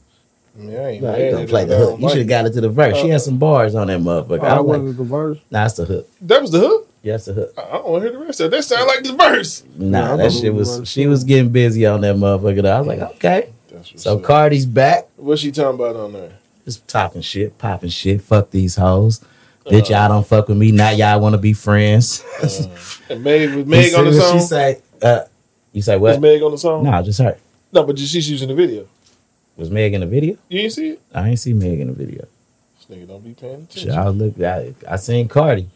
Yeah, you gonna play the hook. You should have got it to the verse. She had some bars on that motherfucker. I wasn't the verse. Nah, that's the hook. That was the hook? Yeah, that's the hook. I don't want to hear the rest of that. Sound like the verse. Nah, yeah, that shit was. She was getting busy on that motherfucker. I was like, okay. So Cardi's back. What's she talking about on there? Just talking shit, popping shit. Fuck these hoes. Bitch, y'all don't fuck with me. Now y'all want to be friends. And Meg was Meg on the song. She say, you say what? Was Meg on the song? Nah, just her. No, but she's using the video. Was Meg in the video? You ain't see it? I ain't see Meg in the video. This nigga don't be paying attention. I seen Cardi.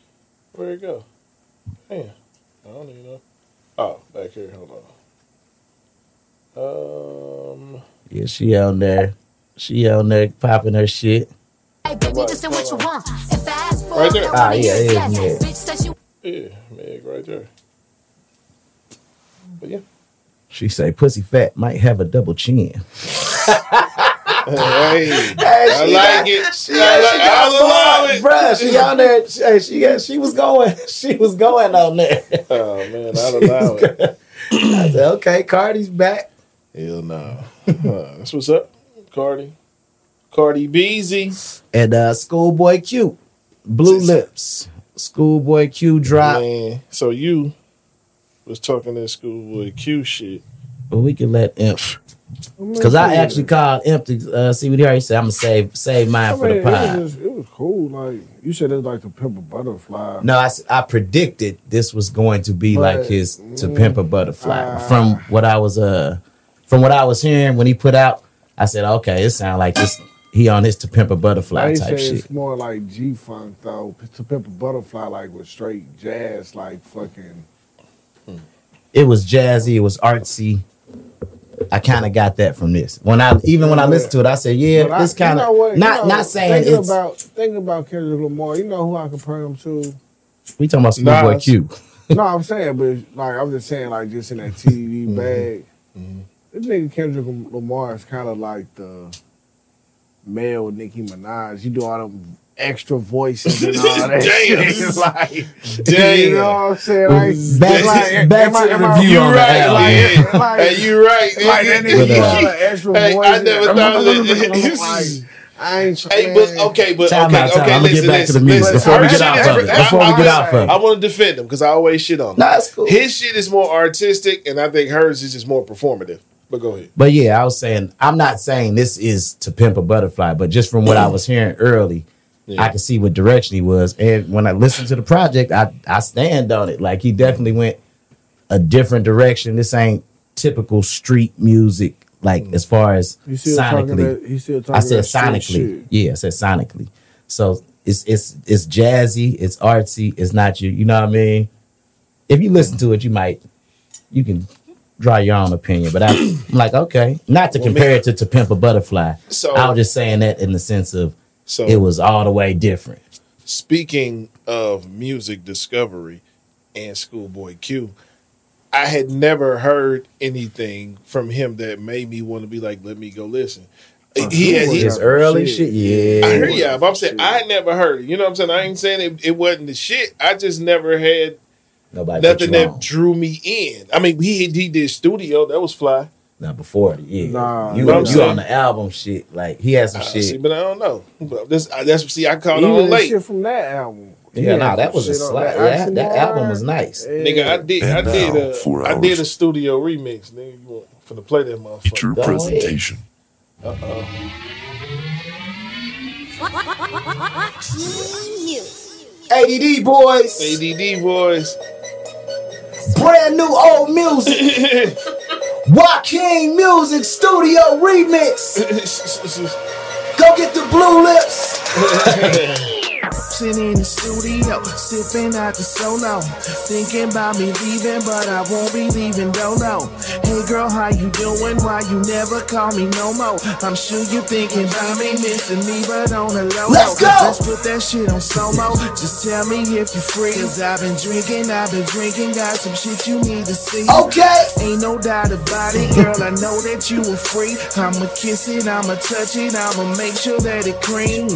Where'd it go? Damn. I don't even know. Oh, back here. Hold on. Yeah, she on there. Popping her shit. Right there. Ah, yeah, Meg right there. But yeah. She say, pussy fat might have a double chin. Hey, I like it. I love it. Bruh, she on there. She was going on there. Oh, man, I'd allow it. I said, okay, Cardi's back. Hell no. That's what's up, Cardi. Cardi BZ. And Schoolboy Q. Blue Lips. Schoolboy Q drop. Man, so you was talking that Schoolboy Q shit. But we can let Imp. Because I actually called Imp to see what he already said. I'm going to save mine for the pod. It was cool. Like you said, it's like To Pimp a Butterfly. No, I predicted this was going to be like his To Pimp a Butterfly. From what I was hearing when he put out, I said, okay, it sounds like this. He on his To Pimp a Butterfly type shit. It's more like G-Funk, though. To Pimp a Butterfly, like with straight jazz, like fucking... It was jazzy. It was artsy. I kind of got that from this. When I listened to it, I said, "Yeah, it's kind of not saying it's." Thinking about Kendrick Lamar, you know who I compare him to? We talking about Schoolboy Q. No, I'm saying, but like I'm just saying, like just in that TV bag, this nigga Kendrick Lamar is kind of like the male Nicki Minaj. You do all them extra voices and all that shit. Like, you know what I'm saying? Like, back to the review on that. Like, you right. Like, that nigga all the extra voices. I never thought that. I ain't trying. Okay. I'm going to get back to the music before we get out from it. I want to defend him because I always shit on him. Nah, that's cool. His shit is more artistic and I think hers is just more performative. But go ahead. But yeah, I was saying, I'm not saying this is To Pimp a Butterfly, but just from what I was hearing early, yeah. I could see what direction he was. And when I listened to the project, I stand on it. Like, he definitely went a different direction. This ain't typical street music, like, as far as sonically. I said sonically. Yeah, I said sonically. So it's jazzy, it's artsy, it's not you know what I mean? If you listen to it, you can draw your own opinion. But I'm like, okay. Not to compare it to Pimp a Butterfly. So, I was just saying that in the sense of, so it was all the way different. Speaking of music discovery and Schoolboy Q, I had never heard anything from him that made me want to be like, let me go listen. His early shit. Yeah. I heard y'all, but I'm saying I never heard it. You know what I'm saying? I ain't saying it wasn't the shit. I just never had nothing that drew me in. I mean, he did studio. That was fly. Not before, yeah. Nah, you on the album shit. Like, he has some shit. See, but I don't know. But I caught on late. Shit from that album. Yeah, that was a slap. That album was nice. Yeah. Nigga, I did a studio remix, nigga. You want for the play that motherfucker. True presentation. ADD boys. ADD boys. Brand new old music. Joaquin Music Studio Remix. Go get the Blue Lips. Sitting in the studio, sipping out the solo. Thinking about me leaving, but I won't be leaving, no. Hey girl, how you doing? Why you never call me no more? I'm sure you're thinking about me, missing me, but on the low. Let's go! Let's put that shit on slow-mo. Just tell me if you're free. 'Cause I've been drinking, got some shit you need to see. Okay! Ain't no doubt about it, girl, I know that you were free. I'ma kiss it, I'ma touch it, I'ma make sure that it cream.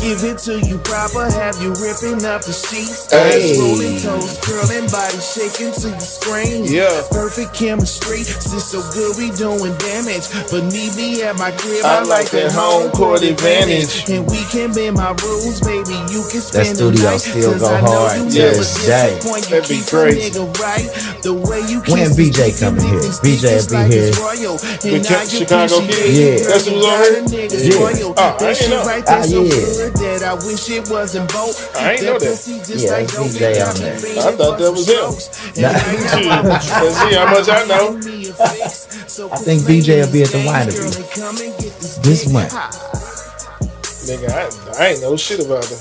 Give it to you proper, have you ripping up the sheets. Hey. Rolling toes, curling, body shaking to the screen. Yeah. Perfect chemistry. It's so good we doing damage. But need me at my crib. I like that home court advantage. And we can bend my rules, baby. You can spend the night. That studio still go hard. Yes, Jay. That'd be crazy. When BJ coming here? BJ be here. The Chicago kid. Yeah. That's who's on here? Yeah. I didn't know. That I wish it wasn't. I ain't know that. Yeah, it's DJ on there. I thought that was him. Nah. Let's see how much I know. I think BJ will be at the winery this month. Nigga, I ain't know shit about that.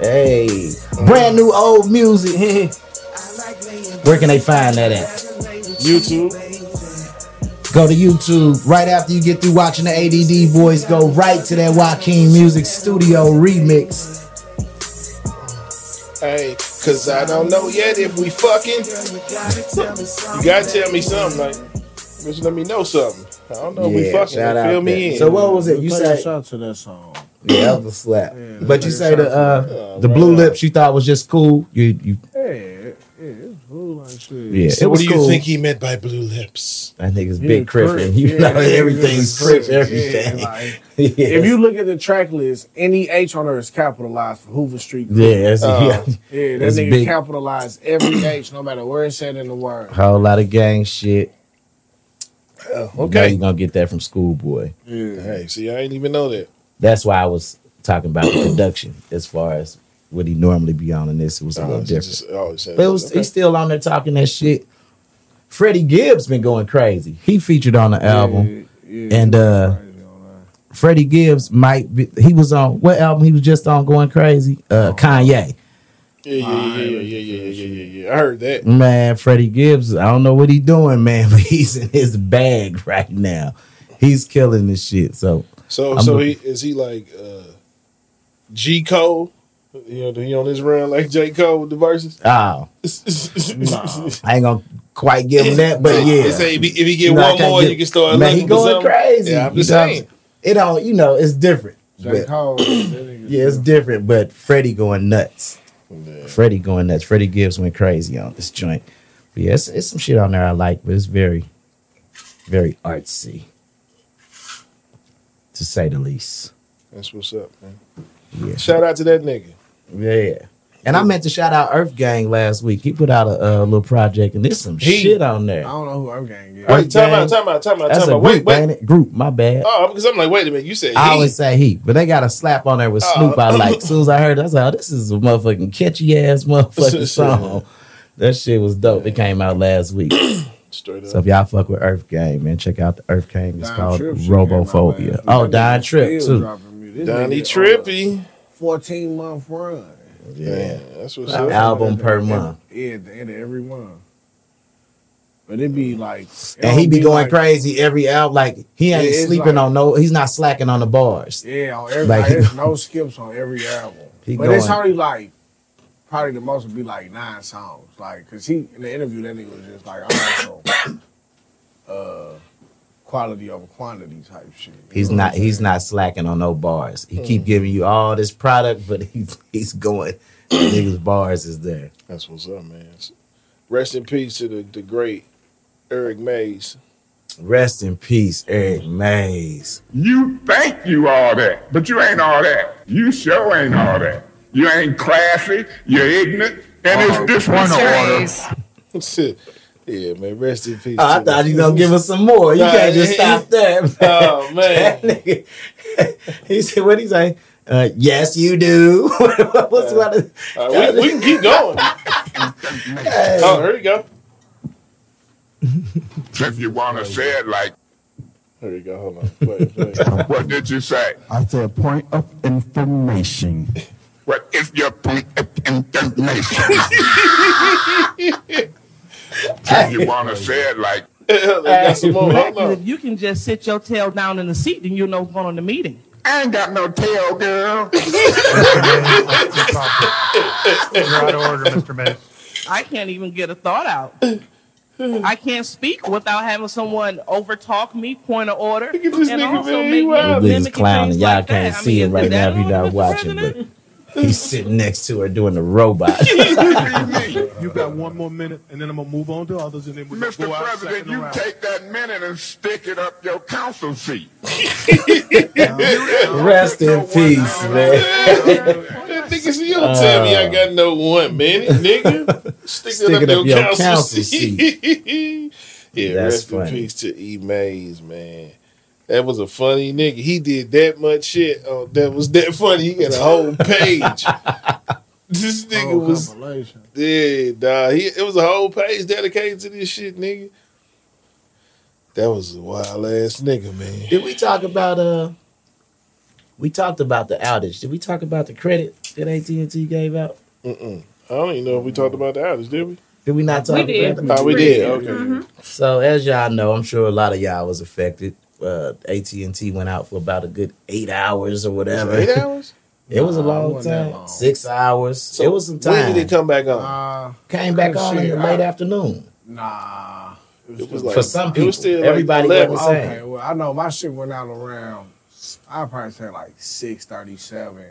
Hey, brand new old music. Where can they find that at? YouTube. Go to YouTube right after you get through watching the ADD boys. Go right to that Joaquin Music Studio remix. Hey, cause I don't know yet if we fucking. You gotta tell me something, like, just let me know something. I don't know if we fucking. Fill me in. So what was it? You said shout to that song. Yeah, that was a slap. Yeah, but you say the Blue Lips you thought was just cool. You. Hey. Yeah, so what do you think he meant by Blue Lips? I think it's Big Criff, and you know everything's Criff, everything. Like, yeah. If you look at the track list, any H on her is capitalized for Hoover Street. Yeah, that nigga capitalized every H, no matter where it's said in the word. Whole lot of gang shit. Okay, you're gonna get that from Schoolboy. Yeah, hey, see, I ain't even know that. That's why I was talking about production as far as. Would he normally be on in this? It was a little different. He's still on there talking that shit. Freddie Gibbs been going crazy. He featured on the album. Yeah, and Freddie Gibbs he was on what album he was just on going crazy? Kanye. Yeah. I heard that. Man, Freddie Gibbs, I don't know what he doing, man, but he's in his bag right now. He's killing this shit. So is he like G Cole? You know, he on this round like J. Cole with the verses? Oh. No. I ain't going to quite give him that, but yeah. If he get one more, you can start looking for something. Man, he going crazy. Yeah, I'm just saying. It don't, it's different. J. Cole. Yeah, it's different, but Freddie going nuts. Yeah. Freddie going nuts. Freddie Gibbs went crazy on this joint. But yeah, it's some shit on there I like, but it's very, very artsy, to say the least. That's what's up, man. Yeah. Shout out to that nigga. Yeah. And I meant to shout out Earth Gang last week. He put out a little project, and there's some shit on there. I don't know who Earth Gang is. Time out. That's a group, ain't it? Group, my bad. Oh, because I'm like, wait a minute, you said he. I always say he, but they got a slap on there with Snoop. I like, as soon as I heard it, I was like, oh, this is a motherfucking catchy-ass motherfucking song. That shit was dope. Yeah. It came out last week. Straight up. So if y'all fuck with Earth Gang, man, check out the Earth Gang. It's called Robophobia. Oh, Don Tripp, too. Donnie Trippy. 14-month run. Yeah. That's what's up. Album per month. Yeah, at the end of every month. But it'd be like... And he be going like, crazy every album. Like, he ain't sleeping like, on no... He's not slacking on the bars. Yeah, on every... Like, there's no skips on every album. It's only like... Probably the most would be like 9 songs. Like, because in the interview, that nigga was just like, I'm also... quality over quantity type shit. He's not slacking on no bars. He keep giving you all this product, but he's going. Niggas bars is there. That's what's up, man. Rest in peace to the great Eric Mays. Rest in peace, Eric Mays. You think you all that, but you ain't all that. You sure ain't all that. You ain't classy. You're ignorant, and it's disrespectful. Yeah, man, rest in peace. I thought you gonna give us some more. You can't just stop there. Man. Oh man, that nigga. He said, "What he say? Yes, you do." What's we can keep going. Oh, here you go. If you wanna say it like. There you go. Hold on. Wait. What did you say? I said point of information. What is your point of information? If you want to say it like... If you can just sit your tail down in the seat, then you'll know what's going on in the meeting. I ain't got no tail, girl. You're out of order, Mr. Mayor. I can't even get a thought out. I can't speak without having someone over-talk me, point of order, and also make me clown, and y'all can't see it right now if you're not watching, but he's sitting next to her doing the robot. You got one more minute, and then I'm going to move on to others, and then we'll Mr. go out President, you around. Take that minute and stick it up your council seat. Rest in peace, man. Niggas, you don't tell me I got no one, man. Nigga, stick it up your council seat. Yeah, that's rest funny. In peace to E. Mays, man. That was a funny nigga. He did that much shit. Oh, that was that funny. He got a whole page. This nigga was dead, dog. It was a whole page dedicated to this shit, nigga. That was a wild ass nigga, man. Did we talk about We talked about the outage. Did we talk about the credit that AT&T gave out? Mm-mm. I don't even know if we talked about the outage, did we? Did we not talk about it? Oh, we did. Okay. Mm-hmm. So as y'all know, I'm sure a lot of y'all was affected. AT&T went out for about a good 8 hours or whatever. 8 hours? It was a long time. Long. 6 hours. So it was some time. When did it come back on? Came back on in the late afternoon. Nah. It was like, for some people, it was still everybody like wasn't saying. Okay, well, I know my shit went out around. I probably said like 6:37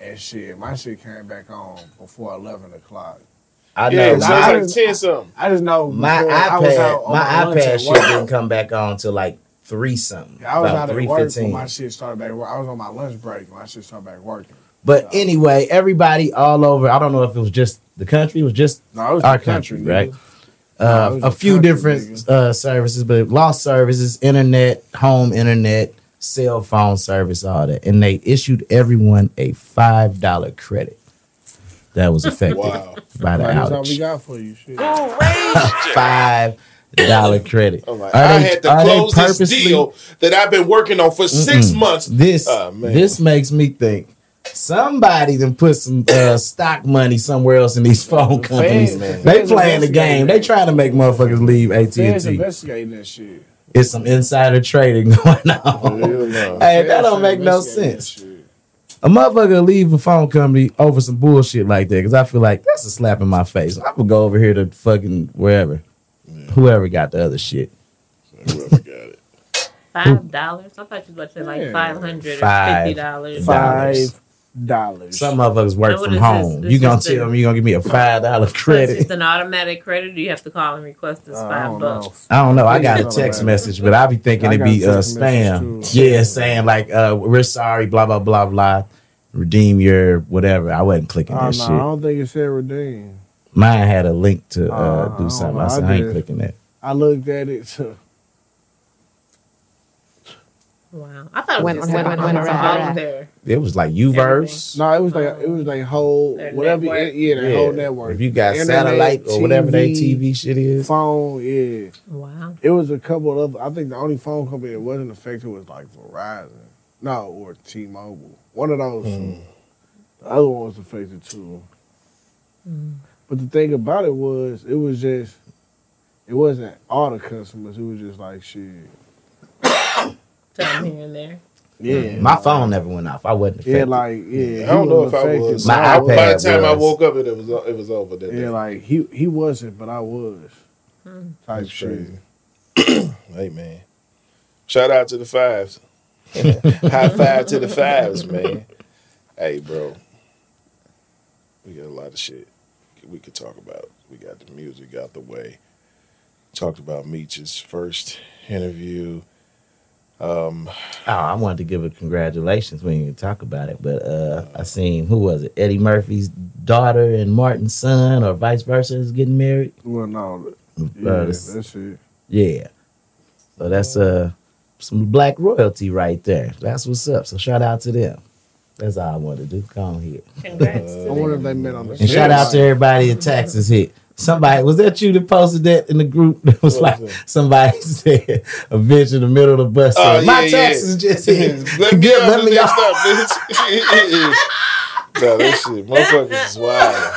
and shit. My shit came back on before 11 o'clock. I know. Yeah, so I was like 10 something. I just know my iPad. I was out on my iPad shit didn't come back on till like 3 something. Yeah, I was out at work when my shit started back. I was on my lunch break when my shit started back working. But anyway, everybody all over. I don't know if it was just the country. It was just our country, right? A few different services, but lost services, internet, home internet, cell phone service, all that. And they issued everyone a $5 credit that was affected by the outage. That's all we got for you. Shit. $5 credit. Oh, I had to close this deal that I've been working on for 6 months. This makes me think somebody done put some stock money somewhere else in these phone companies. Man. They playing the game. They trying to make motherfuckers leave AT&T. Fans investigating that shit. It's some insider trading going on. Hey, that don't make no sense. A motherfucker leave a phone company over some bullshit like that, because I feel like that's a slap in my face. I'm going to go over here to fucking wherever. Yeah. Whoever got the other shit. Whoever got it. $5? I thought you were about to say like $550. $5. Some motherfuckers work from home. You gonna tell me you gonna give me a $5 credit? It's an automatic credit. Or you have to call and request this $5. I don't know. I got a text message, but I be thinking it'd be spam. Yeah, saying like we're sorry, blah blah blah blah. Redeem your whatever. I wasn't clicking that shit. I don't think it said redeem. Mine had a link to do something. I said I ain't clicking that. I looked at it too. Wow, I thought it was went around there. It was like Uverse. No, it was like whole whatever. Network. Yeah, the whole network. If you got internet, satellite or whatever their TV shit is, phone. Yeah. Wow. It was a couple of. I think the only phone company that wasn't affected was like Verizon, or T-Mobile. One of those. The other one was affected too. But the thing about it was just, it wasn't all the customers. It was just like shit. Time here and there. Yeah, my phone never went off. I wasn't affected. Yeah, like I don't know if I was. My iPad. By the time I woke up, it was over. That day. Like he wasn't, but I was. Type shit. Hey man, shout out to the fives. High five to the fives, man. Hey bro, we got a lot of shit we could talk about. We got the music out the way. Talked about Meech's first interview. I wanted to give a congratulations. We didn't even talk about it, but I seen Eddie Murphy's daughter and Martin's son, or vice versa, is getting married. Well, no, That shit. Yeah. So that's some black royalty right there. That's what's up. So shout out to them. That's all I want to do. Come on here. Congrats. I wonder if they met on the show. And shout out to everybody in Texas here. Somebody, was that you that posted that in the group? That was what like, was somebody said, a bitch in the middle of the bus said, my taxes just hit. Let me off. No, that shit, motherfuckers is wild.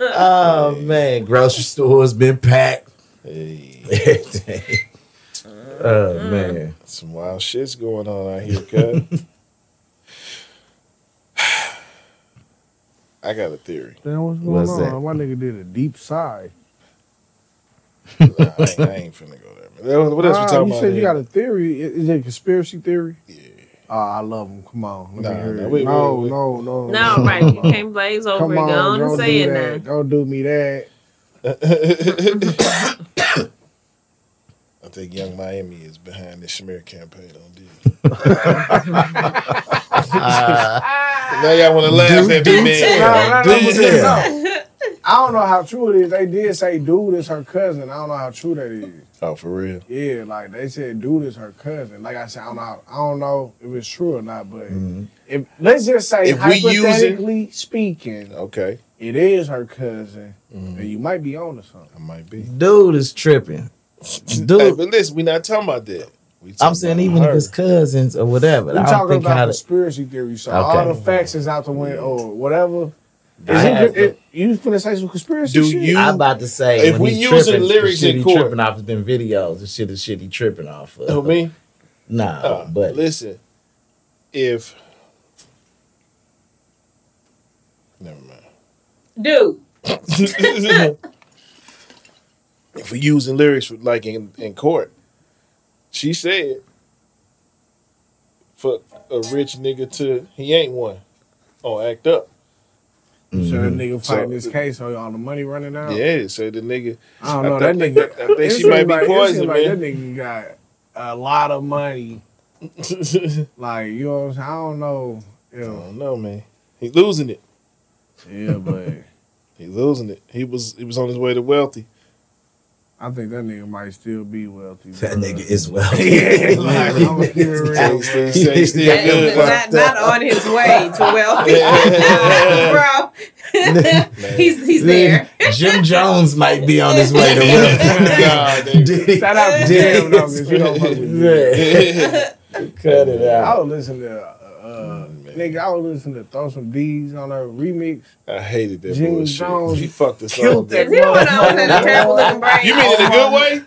Oh, man. Grocery store's been packed. Hey. Everything. Oh, man. Some wild shit's going on out here, cuz. I got a theory. Then what's going on? That? My nigga did a deep sigh. I ain't finna go there, man. What else we talking about? You said you got a theory. Is it a conspiracy theory? Yeah. Oh, I love him. Come on. No, right. You can't blaze over and go on and say it now. Don't do me that. I think Young Miami is behind the smear campaign on Diddy. Now y'all want to laugh at me, man. I don't know how true it is. They did say dude is her cousin. I don't know how true that is. Oh, for real? Yeah, like they said dude is her cousin. Like I said, I don't know if it's true or not, but if let's just say if hypothetically speaking, okay, it is her cousin, then you might be on to something. I might be. Dude is tripping. Dude, hey, but listen, we're not talking about that. I'm saying even if it's cousins or whatever. I'm talking about conspiracy theory. So all the facts is out the window or whatever. You finna say some conspiracy shit? I'm about to say if we using lyrics in court, tripping off of them videos and shit is shit he tripping off of. Who me? Nah, but listen, if never mind, dude. If we're using lyrics like in court, she said, fuck a rich nigga till he ain't one. Oh, act up. So the nigga fighting this case, so all the money running out? Yeah, so the nigga. I don't know, that nigga. I think she might be poisoned, man. That nigga got a lot of money. Like, you know what I'm saying? I don't know. I don't know, man. He losing it. Yeah, but. He losing it. He was on his way to wealthy. I think that nigga might still be wealthy. That nigga is wealthy. Yeah, like, he's not on his way to wealthy. Bro, he's there. Jim Jones might be on his way to wealthy. Shout out to Jim, though, because you don't fuck with me. Cut it out. I was listening to Throw Some D's on her remix. I hated that Gene bullshit. Jones, she fucked us up. That you mean in a good way?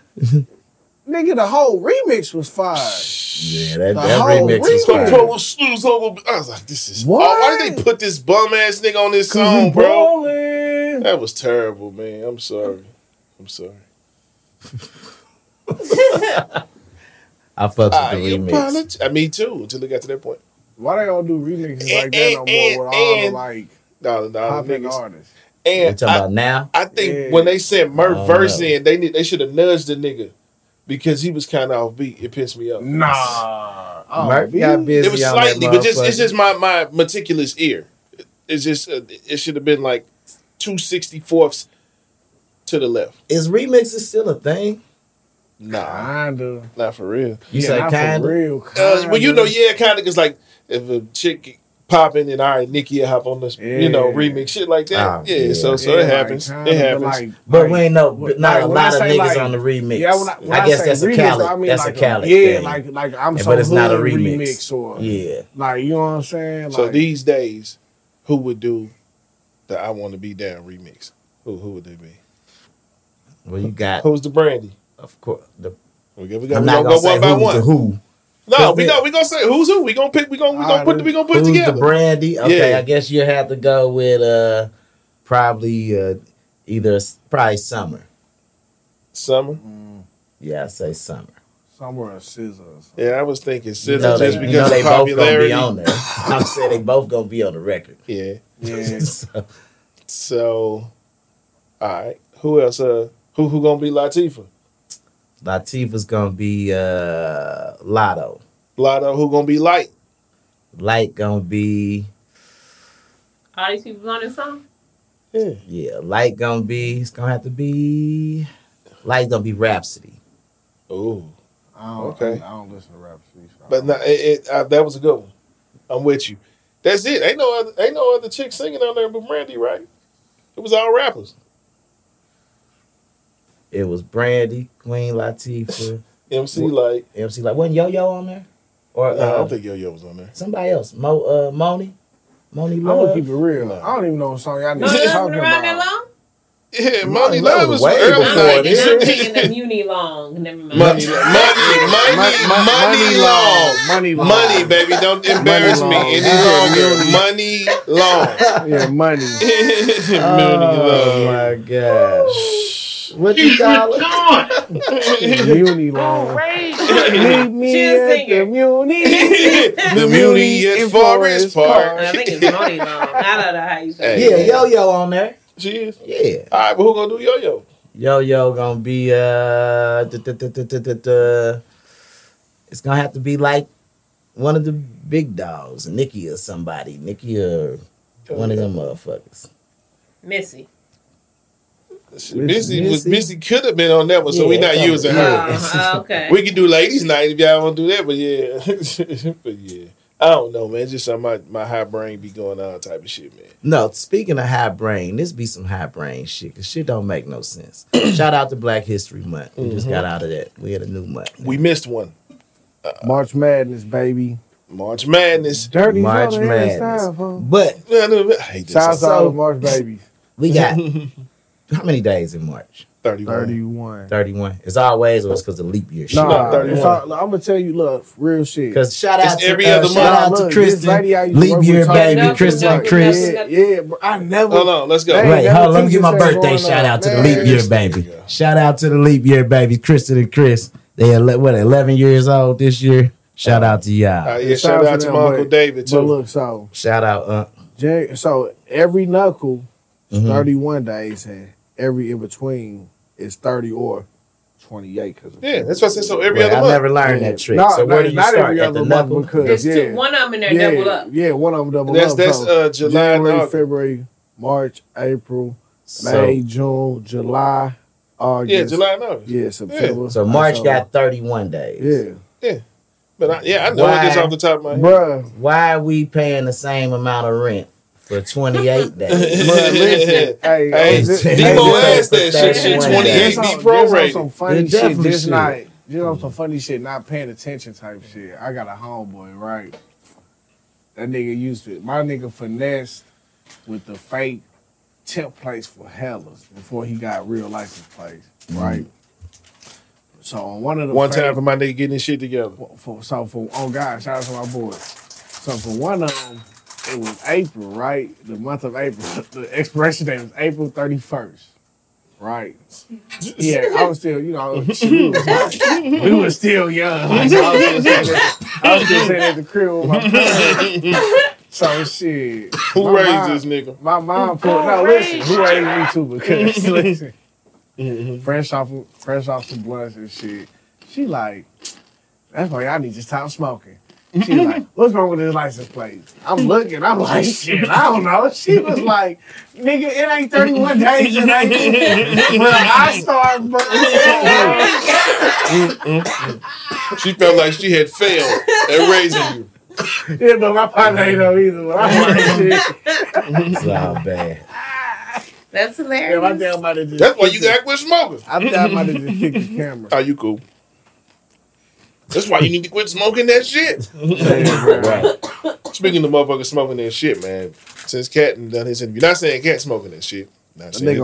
Nigga, the whole remix was fire. Yeah, that remix was fire. I was like, this is... Why did they put this bum-ass nigga on this song, bro? That was terrible, man. I'm sorry. I fucked with the remix. Me too, until it got to that point. Why they don't do remixes like that no more with all the like popping artists? And you talking about now? I think when they sent Murph verse in, they should have nudged the nigga because he was kind of offbeat. It pissed me off. Nah, Murph got busy. It was slightly, but it's just my meticulous ear. It's just it should have been like 2/64 to the left. Is remixes still a thing? Nah, kinda. Not for real. You say kinda? Real, kinda. Well, you know, kinda. Cause like. If a chick popping and all right, Nikki will hop on this, remix shit like that. So it happens. It happens. But we ain't not a lot of niggas on the remix. Yeah, I guess that's a Cali. I mean, that's like a Cali thing. Like I'm so. But it's not a remix or like you know what I'm saying. Like, so these days, who would do the "I Want to Be Down" remix? Who would they be? Well, you got who's the brandy? Of course, we gonna go one by one. Who? No, we gonna say who's who. We gonna put it together. Who's the brandy? Okay, I guess you have to go with probably Summer. Summer? Yeah, I say Summer. Summer or Scissor. Yeah, I was thinking Scissor because they both gonna be on there. I'm saying they both gonna be on the record. Yeah. So, all right, who else? Who gonna be Latifah? Latifah's gonna be Lotto. Lotto, who gonna be Light? Light gonna be. All these people on this song? Yeah. Light gonna be. It's gonna have to be. Light's gonna be Rhapsody. Ooh. I don't listen to Rhapsody. So but no, that was a good one. I'm with you. That's it. Ain't no other chick singing on there but Brandy, right? It was all rappers. It was Brandy, Queen Latifah, MC Light. Wasn't Yo-Yo on there? Or I don't think Yo-Yo was on there. Somebody else, Moni Love. I'm gonna keep it real. I don't even know what song y'all need to be talking about. That long? Yeah, Money Love was way before this. I'm thinking the Muni Long. Never mind. Money Long. Money, baby, don't embarrass me. It is Money Long. Yeah, Money. Oh my gosh. What you call it? Muni Long. Leave me at the Muni. The Muni at Forest Park. I think it's Money Long. I don't know how you say it. Yeah, Yo-Yo on there. She is? Yeah. All right, but who going to do Yo-Yo? Yo-Yo going to be, it's going to have to be like one of the big dogs, Nikki or somebody. Nikki or one of them motherfuckers. Missy. Missy could have been on that one, so we're not using her. Okay. We could do Ladies Night if y'all want to do that, but yeah. I don't know, man. It's just my high brain be going on type of shit, man. No, speaking of high brain, this be some high brain shit, because shit don't make no sense. Shout out to Black History Month. We just got out of that. We had a new month. We missed one. March Madness, baby. March Madness. Dirty March Madness. Time, but I hate this. Shouts out to March Babies. We got how many days in March? 31. It's always because of leap year shit. Nah, 31. I'm going to tell you, look, real shit. Because shout out to Kristen. Leap year, baby. Kristen. Yeah, bro, I never. Hold on, let's go. Wait, hold on. Let me get my birthday shout out to the leap year, baby. Shout out to the leap year, baby. Kristen and Chris. They are, 11 years old this year? Shout out to y'all. Yeah, shout out to my Uncle David, too. But look, so. Shout out, so every knuckle, 31 days, and every in between is 30 or 28. Yeah, that's what I said. So every other month. I never learned that trick. No, so where do you not start every other month because one of them in there double up. Yeah, one of them double up. That's January, February, March, April, May, June, July, August. Yeah, July and August. Yeah, September. Yeah. So March got 31 days. Yeah. Yeah. But I know this off the top of my head. Bruh, why are we paying the same amount of rent? For 28 days. But listen, hey, Debo asked that shit. 28 be prorated. Some funny shit, some funny shit, not paying attention type shit. I got a homeboy, right? That nigga used to it. My nigga finessed with the fake templates for hellas before he got real license plates, right? So on one of the time for my nigga getting his shit together. Shout out to my boy. So for one of them. It was April, right? The month of April. The expiration date was April 31st, right? Yeah, I was still, we were still young. Like, so I was still sitting at the crib with my friends. So shit. Who raised this nigga? My mom pulled. No, listen. Who raised me too? Because listen, fresh off the blunts and shit. She like, that's why y'all need to stop smoking. She was like, what's wrong with this license plate? I'm looking. I'm like, shit, I don't know. She was like, nigga, it ain't 31 days. It ain't. But I started. She felt like she had failed at raising you. Yeah, but my partner ain't know either. But I'm like, shit. It's all bad. That's hilarious. Yeah, my dad might have just. That's why you got to quit smoking. I thought I might have just kicked the camera. Oh, you cool. That's why you need to quit smoking that shit. Right. Speaking of motherfuckers smoking that shit, man. Since Cat done his interview, not saying Cat smoking that shit. Not saying he's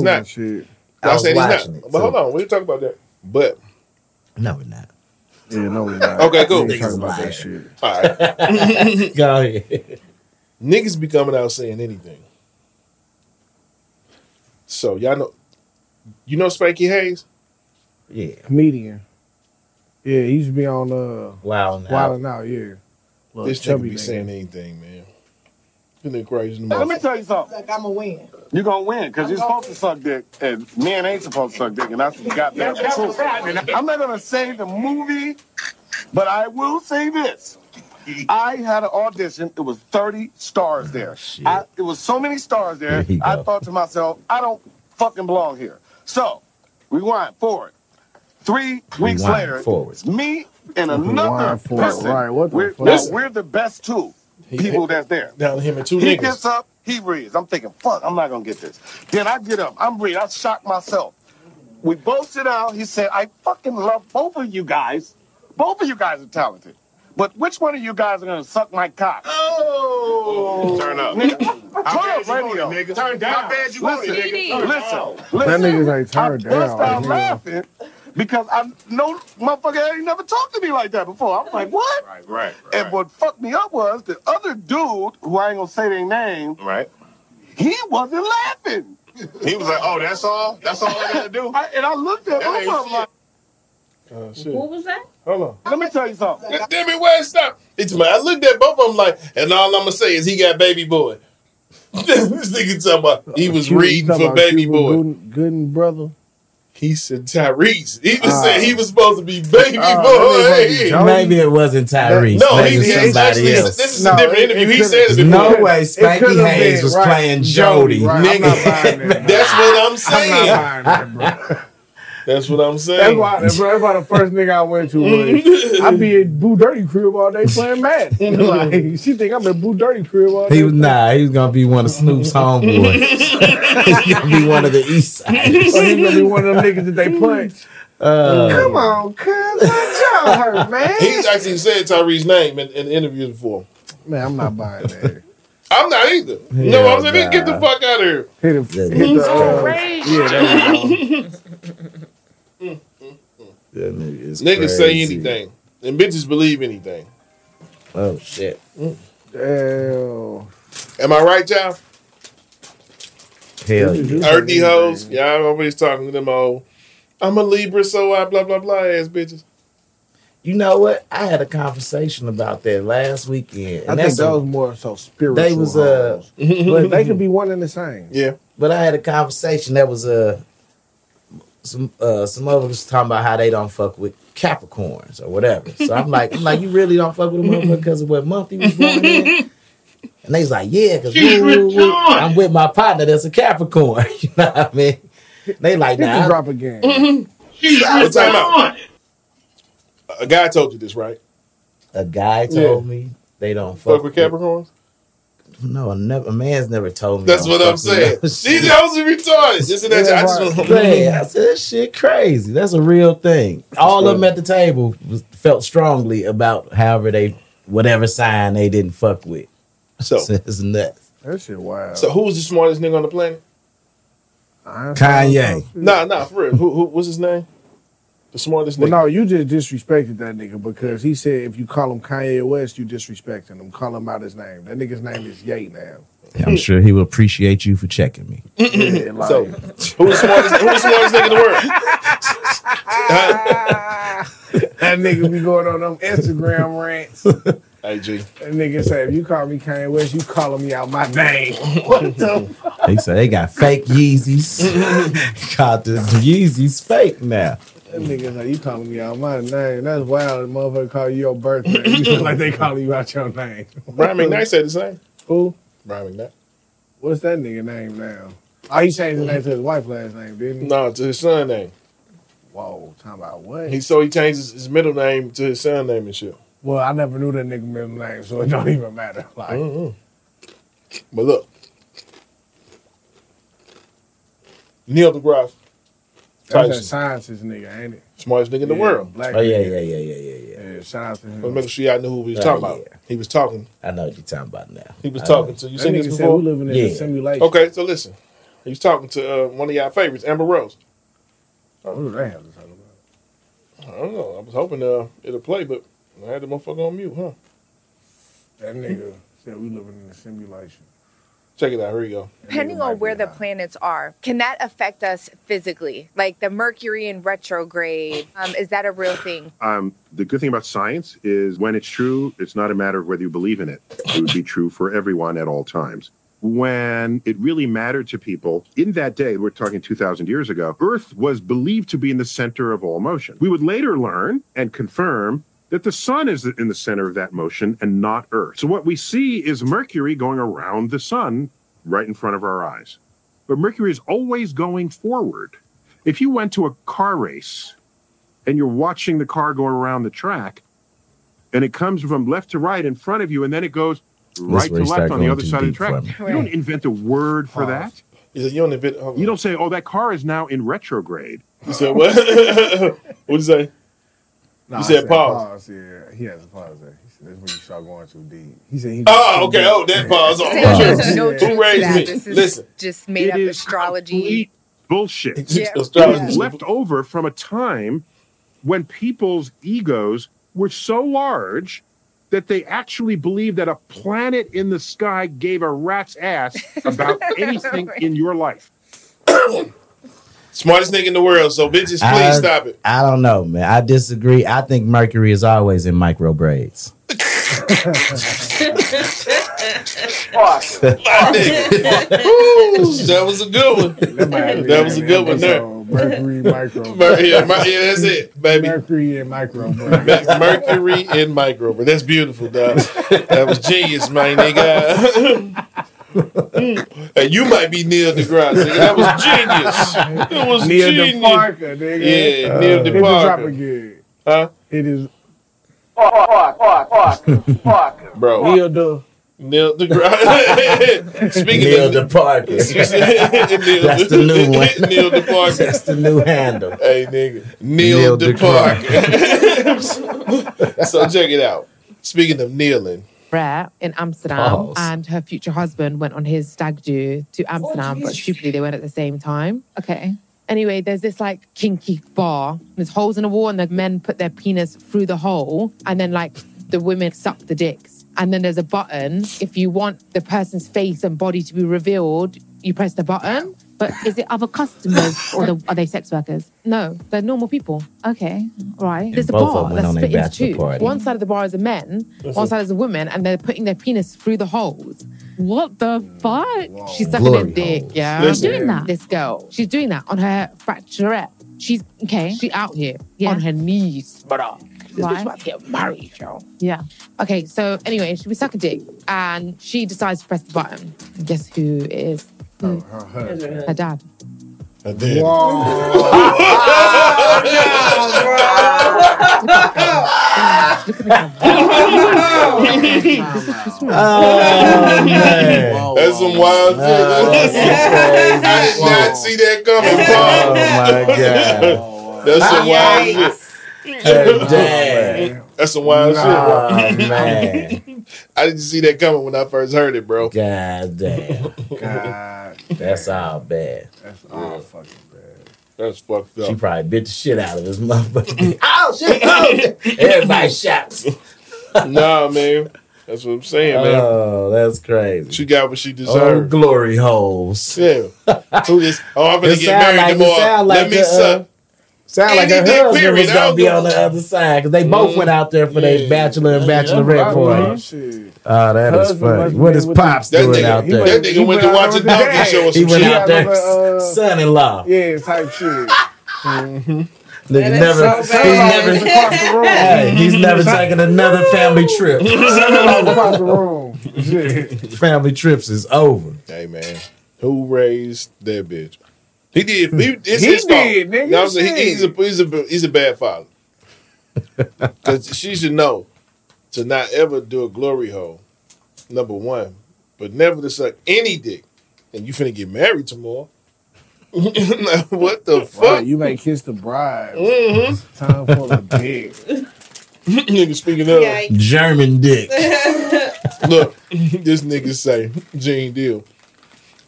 not. Shit. Not saying he's not. But hold on, we'll talk about that. But no, we're not. Yeah, no, we're not. Okay, cool. Niggas talking about that shit. All right. Go ahead. Niggas be coming out saying anything. So y'all know, Spanky Hayes. Yeah, comedian. Yeah, he used to be on Wild and Out. Yeah. Look, this nigga be saying anything, man. This nigga crazy. Let me tell you something. Like, I'm going to win. You're going to win because you're supposed to suck dick. And men ain't supposed to suck dick. And that's the goddamn truth. I'm not going to say the movie, but I will say this. I had an audition. It was 30 stars there. It was so many stars there. I thought to myself, I don't fucking belong here. So Rewind forward. 3 weeks later, it's me and another person. Right, what the we're the best two people that's there. Now him and two niggas. He gets up, he reads. I'm thinking, fuck, I'm not gonna get this. Then I get up, I'm reading. I shock myself. We both sit out. He said, I fucking love both of you guys. Both of you guys are talented. But which one of you guys are going to suck my cock? Oh! Turn up. Nigga. Turn up, radio. Turn down. How bad you want it, nigga? Listen. That nigga's like, turn down. I bust out laughing because I know motherfucker ain't never talked to me like that before. I'm like, what? Right. And what fucked me up was the other dude, who I ain't going to say their name, right? He wasn't laughing. He was like, oh, that's all? That's all I got to do? I looked at him like, oh, shit. What was that? Hold on. Let me tell you something. Damn it, where it stopped? I looked at both of them like, and all I'm going to say is he got baby boy. This nigga talking about he was reading for baby boy. Gooden brother. He said Tyrese. He just said he was supposed to be baby boy. Maybe it wasn't Tyrese. No, he somebody else. This is a different interview. He said it before. No way Spanky Hayes was playing Jody. Right. Nigga. That's what I'm saying. I'm not buying that, bro. That's what I'm saying. That's why the first nigga I went to was, I be at Boo Dirty crib all day playing Madden. You know, like, she think I'm at Boo Dirty crib all day. He was going to be one of Snoop's homeboys. He's going to be one of the East Siders. Or he's going to be one of them niggas that they punch. Come on, cuz. Y'all hurt, man. He's actually said Tyrese's name in interviews before. Man, I'm not buying that. I'm not either. Yeah, no, I'm saying, get the fuck out of here. Hit the niggas say anything and bitches believe anything. Oh shit! Damn. Am I right, y'all? Hell yeah. Earthy hoes, y'all always talking to them old. I'm a Libra, so I blah blah blah ass bitches. You know what? I had a conversation about that last weekend. And I think that was more so spiritual. They was but they could be one and the same. Yeah. But I had a conversation that was some of them was talking about how they don't fuck with Capricorns or whatever. So I'm like, you really don't fuck with a motherfucker because of what month he was born in? And they was like, yeah, because I'm with my partner that's a Capricorn. You know what I mean? They like, nah. Drop again. Mm-hmm. A guy told you this, right? A guy told me they don't fuck with Capricorns? No, a man's never told me. That's what I'm saying. She knows you retarded. I said, that shit crazy. That's a real thing. All of them at the table felt strongly about whatever sign they didn't fuck with. So it's nuts. That shit wild. So who's the smartest nigga on the planet? Kanye. Nah, for real. Who? What's his name? The smartest nigga. Well, no, you just disrespected that nigga because he said if you call him Kanye West, you disrespecting him. Call him out his name. That nigga's name is Ye now. Yeah, I'm sure he will appreciate you for checking me. Yeah, like. So, who's the smartest nigga in the world? That nigga be going on them Instagram rants. Hey, G. That nigga said, if you call me Kanye West, you calling me out my name. What the fuck? They said they got fake Yeezys. Called the Yeezys fake now. That nigga's like, you calling me out my name. That's wild. The motherfucker call you your birthday. You feel like they calling you out your name. Brian McKnight said the same. Who? Brian McKnight. What's that nigga name now? Oh, he changed his name to his wife's last name, didn't he? No, to his son name. Whoa, talking about what? He changed his middle name to his son name and shit. Well, I never knew that nigga middle name, so it don't even matter. Like, But look. Neil deGrasse. That's a scientist nigga, ain't it? Smartest nigga in the world. Black yeah. Scientist. Let's make sure y'all knew who we was talking about. He was talking. I know what you're talking about now. He was talking to, you seen this before? We living in a simulation. Okay, so listen. He was talking to one of y'all favorites, Amber Rose. What do they have to talk about? I don't know. I was hoping it'll play, but I had the motherfucker on mute, huh? That nigga said we living in a simulation. Check it out. Here we go. Depending on where the planets are, can that affect us physically? Like the Mercury in retrograde, is that a real thing? The good thing about science is when it's true, it's not a matter of whether you believe in it. It would be true for everyone at all times. When it really mattered to people, in that day, we're talking 2,000 years ago, Earth was believed to be in the center of all motion. We would later learn and confirm that the sun is in the center of that motion and not Earth. So what we see is Mercury going around the sun right in front of our eyes. But Mercury is always going forward. If you went to a car race and you're watching the car go around the track and it comes from left to right in front of you and then it goes right to left on the other side of the track, you don't invent a word for that. You don't say, oh, that car is now in retrograde. You said what? What'd you say? You said pause. Yeah, he has a pause there. That's when you start going too deep. He said he Oh, that pause. Who raised me? Listen. Just made up astrology. Bullshit. Yeah. It was left over from a time when people's egos were so large that they actually believed that a planet in the sky gave a rat's ass about anything in your life. Smartest nigga in the world. So bitches, please stop it. I don't know, man. I disagree. I think Mercury is always in micro braids. That was a good one. That was a good one there. Mercury micro. Yeah, that's it, baby. Mercury and micro. Mercury and micro. That's beautiful, dog. That was genius, my nigga. Hey, you might be Neil deGrasse. Nigga. That was genius. It was Neil genius. Parker, nigga. Yeah, Neil DeParker. Drop again. Huh? It is. Parker. Bro. Neil deGrasse. Speaking Neil of Parker. That's the new one. Neil DeParker. That's the new handle. Hey, nigga. Neil DeParker. So check it out. Speaking of kneeling. Brad in Amsterdam and her future husband went on his stag do to Amsterdam, but stupidly they went at the same time. Okay. Anyway, there's this like kinky bar. There's holes in the wall and the men put their penis through the hole and then like the women suck the dicks. And then there's a button. If you want the person's face and body to be revealed, you press the button. But is it other customers or are they sex workers? No, they're normal people. Okay, right. And there's a bar that's split into two. Party. One side of the bar is a men, one side is a woman, and they're putting their penis through the holes. What the fuck? Wow. She's sucking a dick, yeah. She's doing that. This girl, she's doing that on her bachelorette. She's She's out here on her knees, brother. This bitch about to get married, yo. Yeah. Okay, so anyway, she was sucking a dick, and she decides to press the button. Guess who it is? Her dad. Her dad. Whoa. That's some wild shit. I did not see that coming. Oh my God. That's some wild shit. Her dad. That's some wild shit. Oh man. I didn't see that coming when I first heard it, bro. God damn. God. That's all bad. That's all fucking bad. That's fucked up. She probably bit the shit out of this motherfucker. Oh, shit. Oh. Everybody shouts. Nah, man. That's what I'm saying, man. Oh, that's crazy. She got what she deserved. Oh, glory holes. Yeah. Who is? Oh, I'm going to get married tomorrow. Let me suck. Sound like her husband was going to be on the other side because they both went out there for their bachelor and bachelorette party. Oh, that is funny. What is Pops doing out there? That nigga went to watch a donkey show or some shit. He went out there, son-in-law. Yeah, type shit. Mm-hmm. He's never taking another family trip. Family trips is over. Hey, man. Who raised that bitch? He did. It's his fault. Nigga, no, so he's a bad father. She should know to not ever do a glory hole, number one, but never to suck any dick. And you finna get married tomorrow. What the fuck? Wow, you may kiss the bride. Mm-hmm. It's time for the dick. Nigga, speaking of German dick. Look, this nigga say Gene Dill.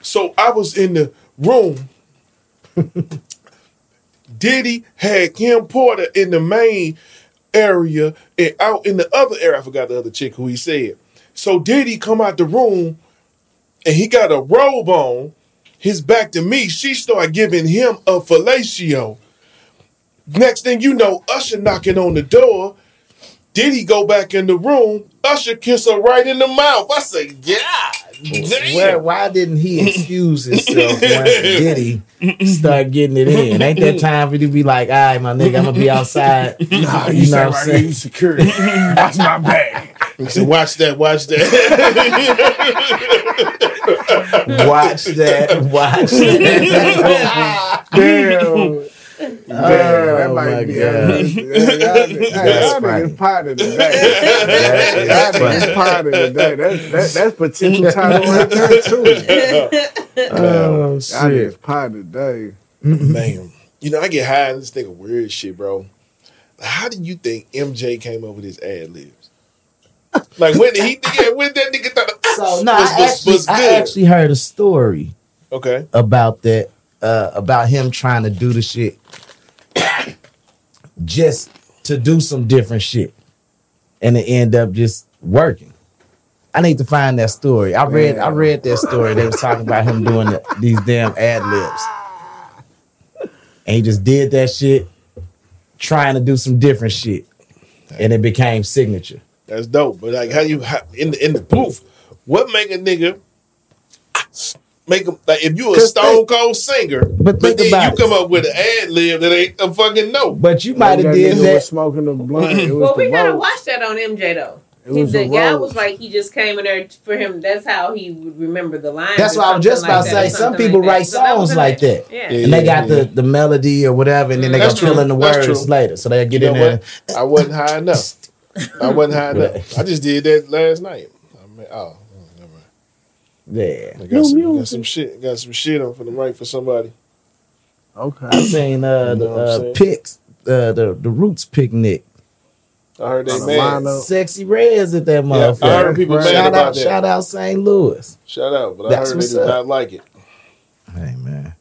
So I was in the room. Diddy had Kim Porter in the main area and out in the other area. I forgot the other chick who he said. So Diddy come out the room and he got a robe on. His back to me. She started giving him a fellatio. Next thing you know, Usher knocking on the door. Diddy go back in the room. Usher kiss her right in the mouth. I say, yeah. Damn. Well, why didn't he excuse himself once Diddy start getting it in? Ain't that time for you to be like, all right, my nigga, I'm going to be outside? Nah, you know what I'm saying? Security. Watch my bag. So watch that. Damn. That might be y'all niggas potted today. That's potential title right there too. Oh shit! I just potted today. Man, you know I get high and just think of weird shit, bro. How do you think MJ came up with his ad libs? Like when did he think? When did that nigga thought? So no, I actually heard a story. Okay. About that. About him trying to do the shit just to do some different shit and it end up just working. I need to find that story. I read that story. They was talking about him doing these damn ad-libs. And he just did that shit trying to do some different shit and it became signature. That's dope. But like how in the booth, what make a nigga make them, like if you a stone cold singer, but then you come up with an ad lib that ain't a fucking note. But you might have did that. Was smoking a blunt. Well, we gotta watch that on MJ though. The guy was like, he just came in there for him. That's how he would remember the line. That's what I was just about to say. Some people write songs like that, and they got the melody or whatever, and then they go filling the words later. So they get in there. I wasn't high enough. I just did that last night. Yeah, I got some shit I'm finna write for somebody. Okay, I seen the Roots picnic. I heard they mad. Sexy Reds at that motherfucker. I heard people mad about that. Shout out St. Louis. Shout out, but I heard they did not like it. Hey man,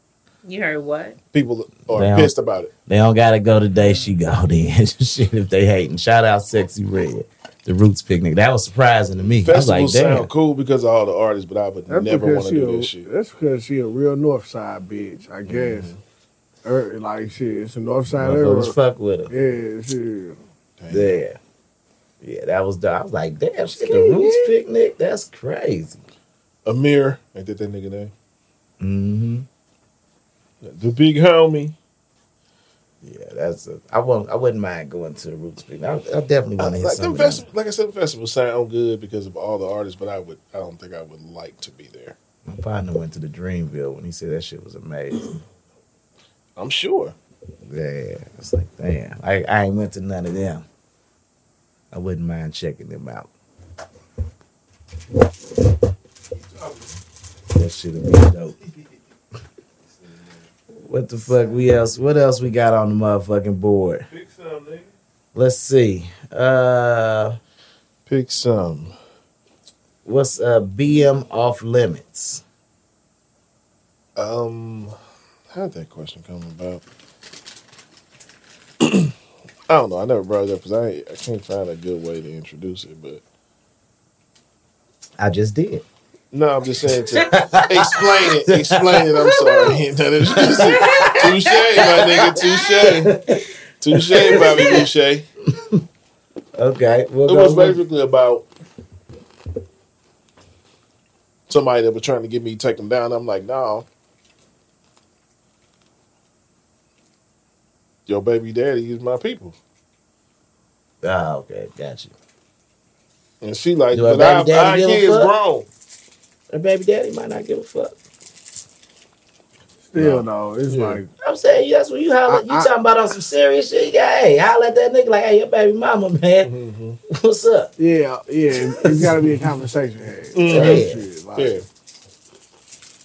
you heard what? People are pissed about it. They don't gotta go today. She go then. Shit, if they hating. Shout out Sexy Red. The Roots picnic. That was surprising to me. Festivals I was like, damn. Sound cool because of all the artists, but I would never want to do this shit. That's because she a real North Side bitch, I guess. Mm-hmm. Like shit, it's a North Side area. Let's fuck with her. Yeah, shit. Damn. Yeah, that was dope. I was like, damn, shit, the Roots picnic? That's crazy. Amir, ain't that that nigga name? Mm-hmm. The big homie. Yeah, that's a. I wouldn't mind going to the Roots picnic. I definitely want to hear something. Like I said, the festival sound good because of all the artists, but I don't think I would like to be there. My partner went to the Dreamville when he said that shit was amazing. I'm sure. Yeah, it's like damn. I ain't went to none of them. I wouldn't mind checking them out. That shit'll be dope. What the fuck we else? What else we got on the motherfucking board? Pick some, nigga. Let's see. Pick some. What's BM off limits? How'd that question come about? I don't know. I never brought it up because I can't find a good way to introduce it, but I just did. No, I'm just saying to explain it, I'm sorry. Touche, my nigga, touche, Bobby Touche. Okay. It was basically about somebody that was trying to get me to take them down. I'm like, no. Your baby daddy is my people. Ah, okay, gotcha. And she like, but our kids grown. Her baby daddy might not give a fuck. Still, no. It's like... I'm saying, that's when you holler. You talking about on some serious shit. You got, hey, holler at that nigga like, hey, your baby mama, man. Mm-hmm. What's up? Yeah. It's got to be a conversation. Hey, mm-hmm. Like, yeah.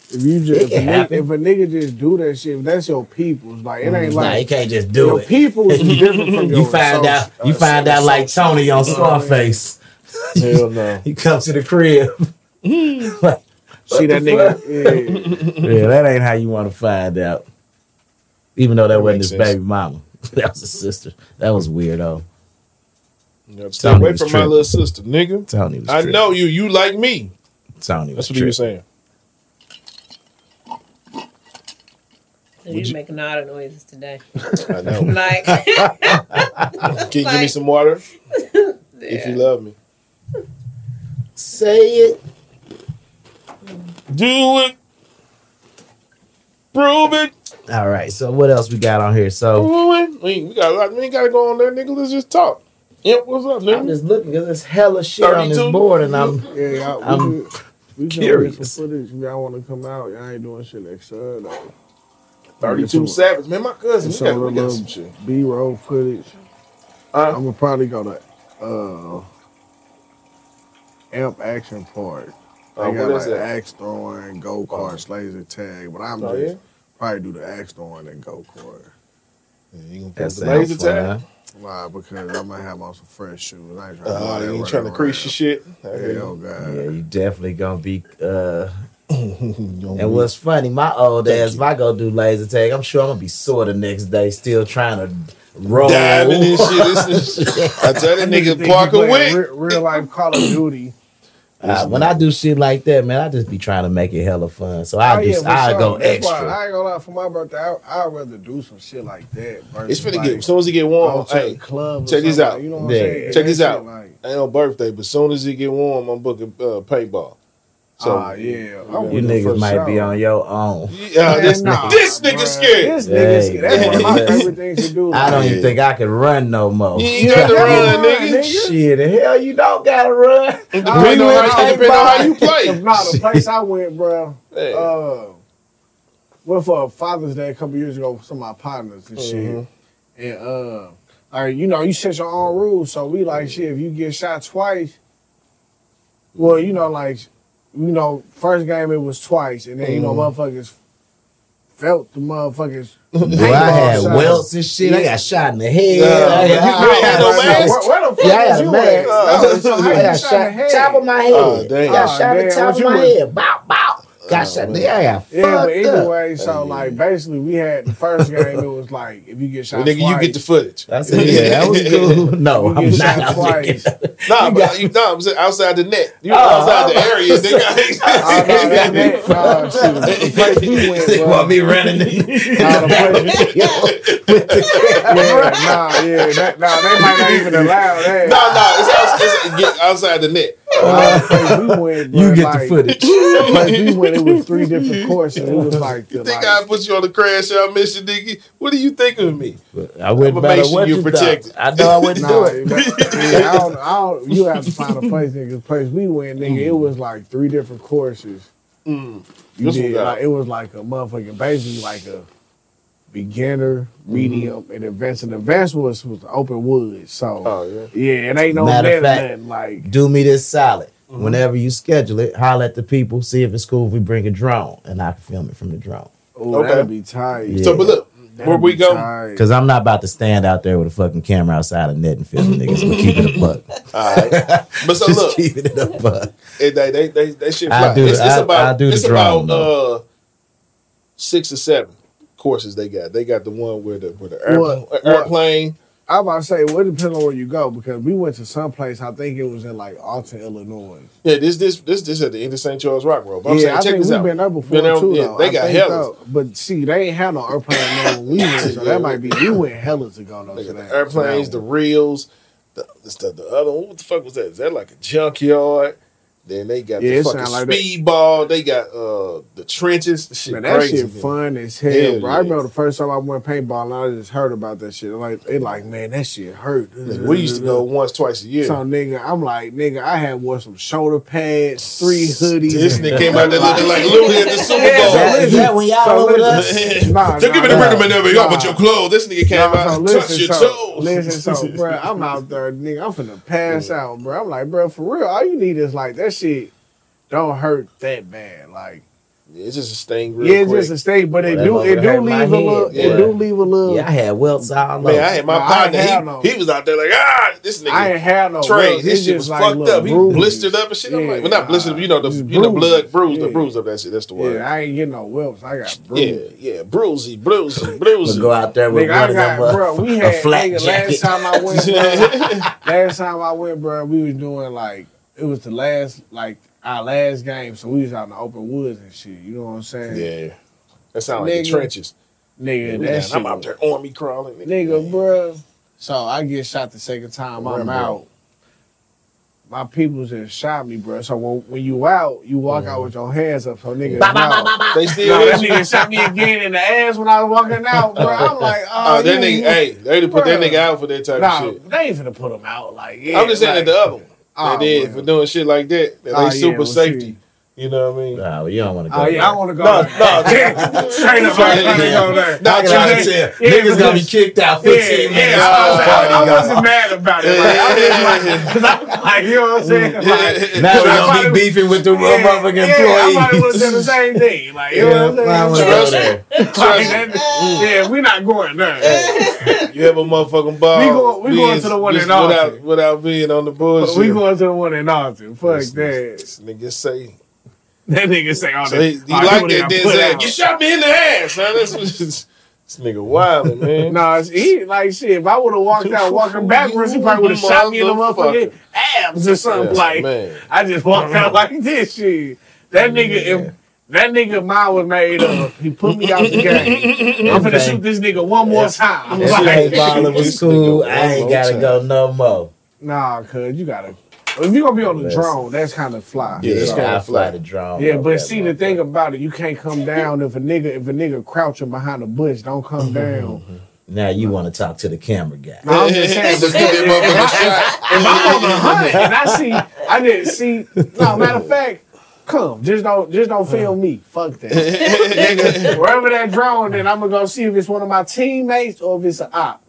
If a nigga just do that shit, that's your people's. Like it ain't like you can't just do it. Your people's is different from your. You find out like Tony on Scarface. Hell no. He comes to the crib. Like, see that nigga? Yeah. Yeah, that ain't how you want to find out. Even though that wasn't his baby mama, that was his sister. That was weirdo. Stay away from my little sister, nigga. Tony was tripping. I know you. You like me. Tony was. That's what you were saying. You're making a lot of noises today. I know. Like, can you give me some water? Yeah. If you love me, say it. Do it. Prove it. All right. So what else we got on here? So we ain't got to go on there, nigga. Let's just talk. Yep. What's up, nigga? I'm just looking because there's hella shit on this board, and I'm curious. Y'all want to come out? Y'all ain't doing shit next Sunday. 32 Savage. Man, my cousin, we got some shit. B-roll footage. I'm going to probably go to Amp Action Park. They got like axe throwing, go-karts, laser tag. But I'm probably do the axe throwing and go-kart. Yeah, you going to put the laser tag? Why? Because I might have on some fresh shoes. I ain't trying to, you trying to crease your shit? Hell, God. Yeah, you definitely going to be... And what's funny, my old ass, if I go do laser tag, I'm sure I'm going to be sore the next day still trying to roll. Dive in this shit. I tell that nigga Parker went. Real life Call of Duty. When I do shit like that, man, I just be trying to make it hella fun. So I go extra. I ain't gonna lie, for my birthday, I'd rather do some shit like that. It's finna get, as soon as it get warm, hey, club check this out. You know what I'm saying? Check this out. Ain't no birthday, but as soon as it get warm, I'm booking paintball. So, you niggas might be on your own. Yeah, this nigga scared. This nigga scared. That's one of my favorite things to do. I don't even think I can run no more. You ain't got to run, nigga. Shit, the hell you don't got to run. It depends on how you play. If not, the place I went, bro, went for Father's Day a couple years ago with some of my partners and shit. And, you know, you set your own rules. So we like, shit, if you get shot twice, well, you know, like... You know, first game it was twice, and then you know motherfuckers felt the motherfuckers. Boy, I had welts and shit. I got shot in the head. Where the fuck was you at? I got shot in the top of my head. I got shot in the top of my head. Bow, bow. Got shot in the head. I got fucked up. Yeah, but anyway, so like basically we had the first game. It was like if you get shot twice. Nigga, you get the footage. That's it. Yeah, that was cool. No, I'm not twice. I'm saying outside the net. You outside the area. They got the place we went. They want me running. They might not even allow that. It's outside the net. You get the footage. We went. It was 3 different courses. It was like you think I put you on the crash out mission, nigga? What do you think of me? I wouldn't make sure you protected. I know I wouldn't do it. You have to find a place, nigga. The place we went, nigga, it was like 3 different courses. It was like a motherfucking, basically like a beginner, medium, and advanced. And advanced was open woods. So, it ain't no matter of fact, like, do me this solid. Whenever you schedule it, holler at the people, see if it's cool if we bring a drone, and I can film it from the drone. Oh, that'd be tight. Yeah. So, but look. Where we go? Because I'm not about to stand out there with a fucking camera outside of net and film niggas. But keep it a buck. All right, but so look, keep it a buck. They shit fly. It's about 6 or 7 courses they got. They got the one where the airplane. I about to say, well, it depends on where you go, because we went to some place, I think it was in like Alton, Illinois. Yeah, this at the end of St. Charles Rock Road. But I'm saying, check this out. We've been there before too. Yeah, they got hellas. But see, they ain't had no airplane there when we went, so that might be you went hellas ago though. The airplanes, the reels, the other one. What the fuck was that? Is that like a junkyard? Then they got the fucking speedball. They got the trenches. The shit man, that crazy, shit fun as hell, bro. I remember the first time I went paintball, and I just heard about that shit. Like, man, that shit hurt. We used to go once, twice a year. So, nigga, I'm like, nigga, I had worn some shoulder pads, 3 hoodies. This nigga came out there looking like Louie at the Super Bowl. Is that when y'all with us? Nah, give me the break whenever y'all with your clothes. This nigga came out touched your toes. Listen, so, bro, I'm out there, nigga. I'm finna pass out, bro. I'm like, bro, for real, all you need is like that shit don't hurt that bad. Like it's just a sting real quick. It's just a sting, but it do leave a little. Yeah, I had welts all over. Man, I had my partner. He was out there like, this nigga. I ain't had no train. His shit was like fucked up. He blistered up and shit. Yeah, I'm like, well, not blistered, you know, the blood bruised, the bruise up that shit. That's the word. Yeah, I ain't getting no welts. I got bruised. Yeah, bruisey. We'll go out there with nigga, a flat jacket. Last time I went, bro, we was doing like. It was the last, like, our last game, so we was out in the open woods and shit. You know what I'm saying? Yeah. That sound like the trenches. Nigga, that shit. I'm out there army crawling. Nigga, bruh. So I get shot the second time. I'm out. My people just shot me, bruh. So when you out, you walk out with your hands up. So, nigga, they still that nigga shot me again in the ass when I was walking out, bruh. I'm like, that nigga, hey, they done put that nigga out for that type of shit. They ain't finna put him out. Like, I'm just saying that the other one. They did for doing shit like that. They super safety. You know what I mean? Nah, well, you don't want to go. Oh, yeah, I want to go. No, no. Straight up, I ain't going there. Not trying to tell. Niggas going to be kicked out 15 minutes. I wasn't mad about it. Like, you know what I'm saying? Now we're going to be beefing with the motherfucking employees. I might have said the same thing. Like, you know what I'm saying? Trust me. Yeah, we're not going there. You have a motherfucking ball. We going to the one in Austin. Without being on the bullshit. We going to the one in Austin. Fuck that. Nigga say... That nigga say, "Oh, so he like that Denzel? You shot me in the ass, man. This nigga wildin', man. Nah, he like shit. If I would have walked out walking backwards, he probably would have shot me in the motherfucking abs or something. Yeah, like man. I just walked out like this shit. That nigga, if that nigga mine was made up, he put me out the game. I'm finna shoot this nigga one more time. This like, was cool. I ain't gotta go no more. Nah, cuz you gotta. If you're going to be on the drone, that's kind of fly. Yeah, it's kind of fly the drone. Yeah, but see, the thing about it, you can't come down if a nigga crouching behind a bush, don't come down. Mm-hmm. Now you want to talk to the camera guy. No, I'm just saying, if I'm on the hunt and I didn't see, no, matter of fact, come, just don't film me. Fuck that. Nigga, wherever that drone, then I'm going to go see if it's one of my teammates or if it's an op.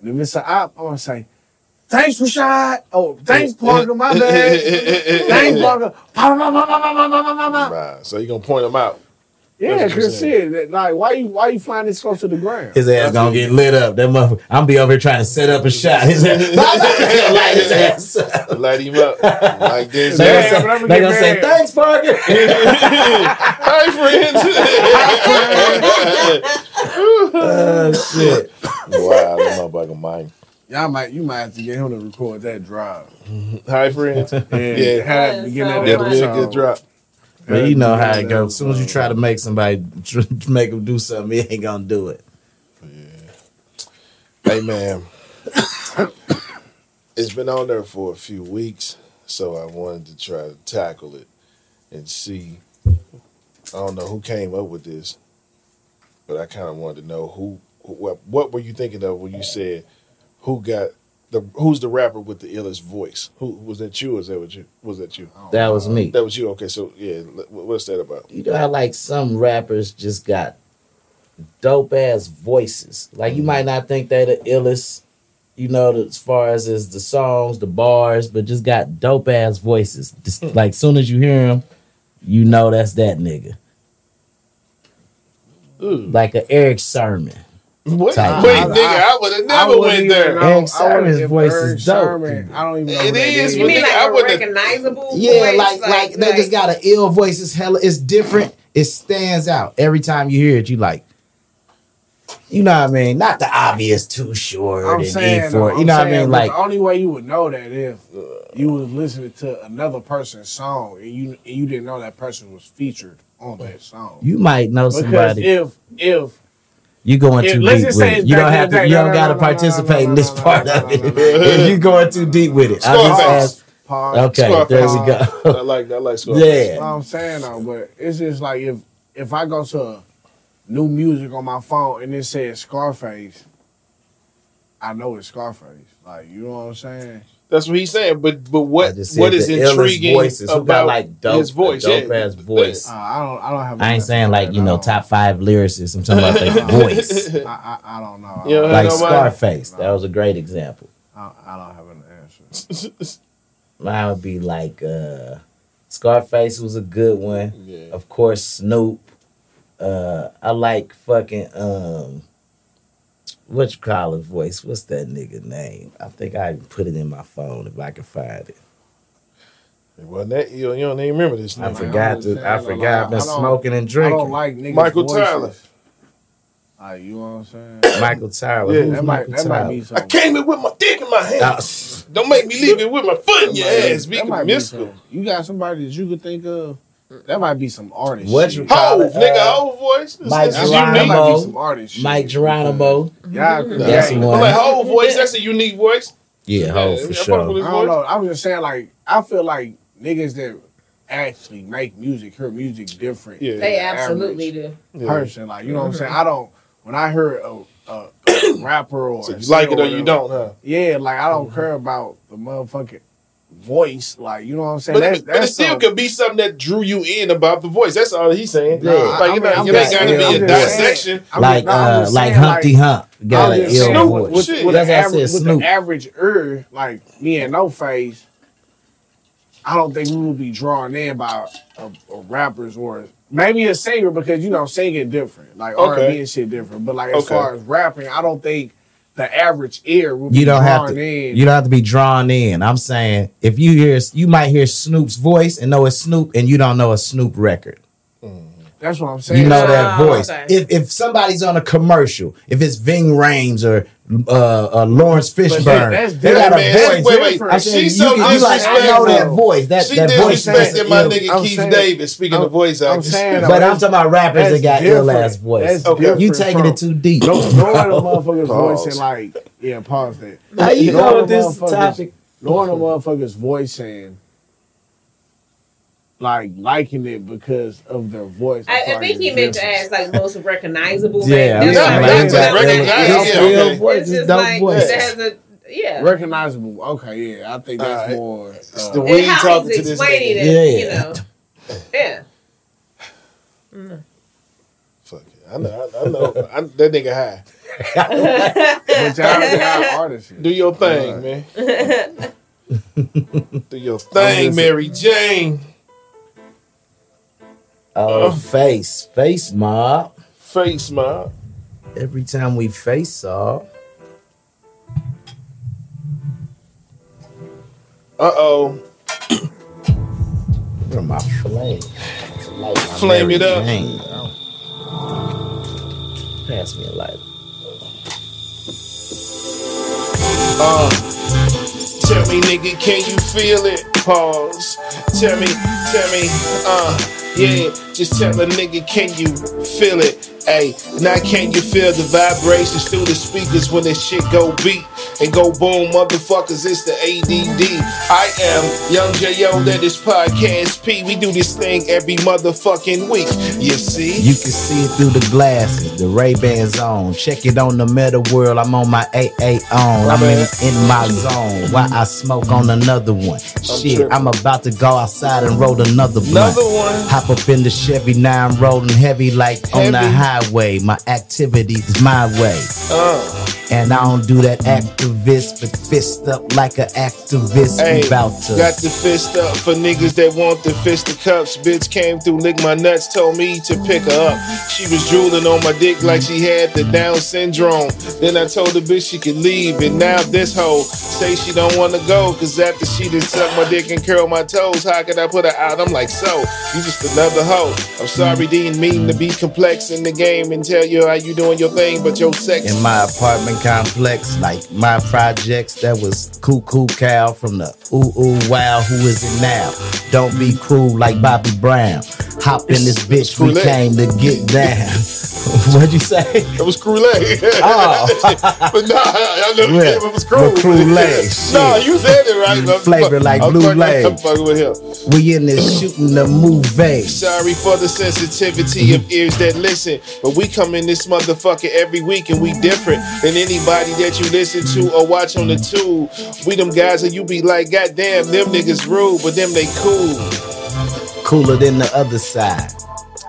And if it's an op, I'm going to say, "Thanks, Rashad. Oh, thanks, Parker. My bad. Thanks, Parker." Right. So you gonna point him out? Yeah, cause shit, like, why you flying this close to the ground? His ass gonna get lit up. That motherfucker. I'm gonna be over here trying to set up a shot. His ass, light his ass up. Light him up like this. They gonna say, "Thanks, Parker. Hi, friends." Shit. Wow, that motherfucker mind. You might have to get him to record that drop. Hi, friends. Yeah, have to get that'll be a good drop. But you know how it goes. As soon as you try to make somebody, make them do something, he ain't gonna do it. Yeah. Hey, man. It's been on there for a few weeks, so I wanted to try to tackle it and see. I don't know who came up with this, but I kind of wanted to know what were you thinking of when you said, who's the rapper with the illest voice? Who was that? You? Or was that what you? Was that you? That was me. That was you. Okay, so yeah, what's that about? You know how like some rappers just got dope ass voices. Like you might not think they're the illest, you know, as far as the songs, the bars, but just got dope ass voices. Just, like soon as you hear them, you know that's that nigga. Ooh. Like an Eric Sermon. What? Wait, I would have never went there. Eric Sermon's voice is dope. Sherman, I don't even know it is. You mean like a recognizable voice? Yeah, like they just got an ill voice. It's hella. It's different. It stands out. Every time you hear it, you like, you know what I mean? Not the obvious Too Short and E4. You know what I mean? Like the only way you would know that if you was listening to another person's song and you didn't know that person was featured on that song. You might know somebody. Because if you going too deep with it. You don't have to. You don't got to participate in this part of it. If you going too deep with it, I'll just ask. Okay, there we go. I like. Yeah, I'm saying though, but it's just like if I go to new music on my phone and it says Scarface, I know it's Scarface. Like you know what I'm saying. That's what he's saying, but what is intriguing about like dope, his voice? Dope ass voice. I don't have. I ain't saying like you know top five lyricists. I'm talking about their voice. I don't know. You don't like Scarface, that was a great example. I don't have an answer. Mine would be like Scarface was a good one. Yeah. Of course, Snoop. I like fucking. What you call his voice? What's that nigga name? I think I put it in my phone if I can find it. Well, that you don't even remember this name. I forgot. I've been smoking and drinking. I don't like niggas. Michael voices. Tyler. You know what I'm saying? Michael Tyler. Yeah, Michael Tyler? Might be something. I came in with my dick in my hand. Don't make me leave it with my foot in your ass. Be you got somebody that you could think of? That might be some artist. What you call it? Nigga, old voice. That might be some artist shit. Mike Geronimo. Yeah, that's one. Like whole voice. That's a unique voice. Yeah, whole for sure. I don't know. I was just saying, like, I feel like niggas that actually make music, hear music different. Yeah, they absolutely do. Person, like, you know what I'm saying. I don't. When I hear a rapper or so you like it or you don't, huh? Yeah, like I don't care about the motherfucking voice, like, you know what I'm saying? But, but it still could be something that drew you in about the voice. That's all he's saying. Yeah. Like, you ain't got to be a dissection. Like Humpty Hump. Got an ill voice. With the average like me and No Face, I don't think we would be drawn in by a rappers or maybe a singer, because, you know, singing different. Like, R&B and shit different. But, like, as far as rapping, I don't think the average ear will be drawn in. You don't have to be drawn in. I'm saying, if you hear, you might hear Snoop's voice and know it's Snoop, and you don't know a Snoop record. That's what I'm saying. You know that voice. Okay. If somebody's on a commercial, if it's Ving Rhames or Lawrence Fishburne, they got a voice. I said, I know that voice. That voice. She disrespected my nigga Keith Davis. Speaking of voice, but I'm talking about rappers that got ill ass voice. You taking it too deep. Don't let a motherfucker's voice and like, yeah, pause that. How you know with this topic? Knowing a motherfucker's voice and like liking it because of their voice. I think he meant to ask like most recognizable. Recognizable. Okay, yeah. I think that's more. It's the way you talking to this nigga. Fuck it. I know. That nigga high. But y'all artists. Do your thing, man. Do your thing, Mary Jane. Oh, face mob. Face mob. Every time we face off. Uh-oh. Where my flame? Flame it up. Oh. Pass me a lighter. Tell me, nigga, can you feel it? Pause. Tell me. Yeah, just tell a nigga, can you feel it? Ayy, now can you feel the vibrations through the speakers when this shit go beat and go boom, motherfuckers, it's the ADD. I am Young J.O., that is Podcast P. We do this thing every motherfucking week, you see? You can see it through the glasses, the Ray-Bans on. Check it on the metal world, I'm on my AA on. I'm in my zone, while I smoke on another one. I'm about to go outside and roll another blunt. Hop up in the Chevy, now I'm rolling heavy like on the highway. My activity is my way. And I don't do that activist, but fist up like an activist. Hey, about to. Got the fist up for niggas that want the fist of cups. Bitch came through, licked my nuts, told me to pick her up. She was drooling on my dick like she had the Down syndrome. Then I told the bitch she could leave, and now this hoe say she don't want to go, cause after she done suck my dick and curl my toes, how could I put her out? I'm like, so, you just another hoe. I'm sorry, didn't mean to be complex in the game and tell you how you doing your thing, but your sex. In my apartment complex, like my projects, that was Cuckoo Cow from the Ooh Ooh Wow. Who is it now? Don't be cruel like Bobby Brown. Hop in this bitch, we came to get down. What'd you say? It was Cruelé. Oh. But nah, I never came. It was Cruelé. No, you said it right. Flavor like Blue Lips. I'm fucking with him. We in this shooting the movie. Sorry for the sensitivity of ears that listen, but we come in this motherfucker every week and we different than anybody that you listen to or watch on the tube. We them guys that you be like, goddamn, them niggas rude, but them they cool. Cooler than the other side.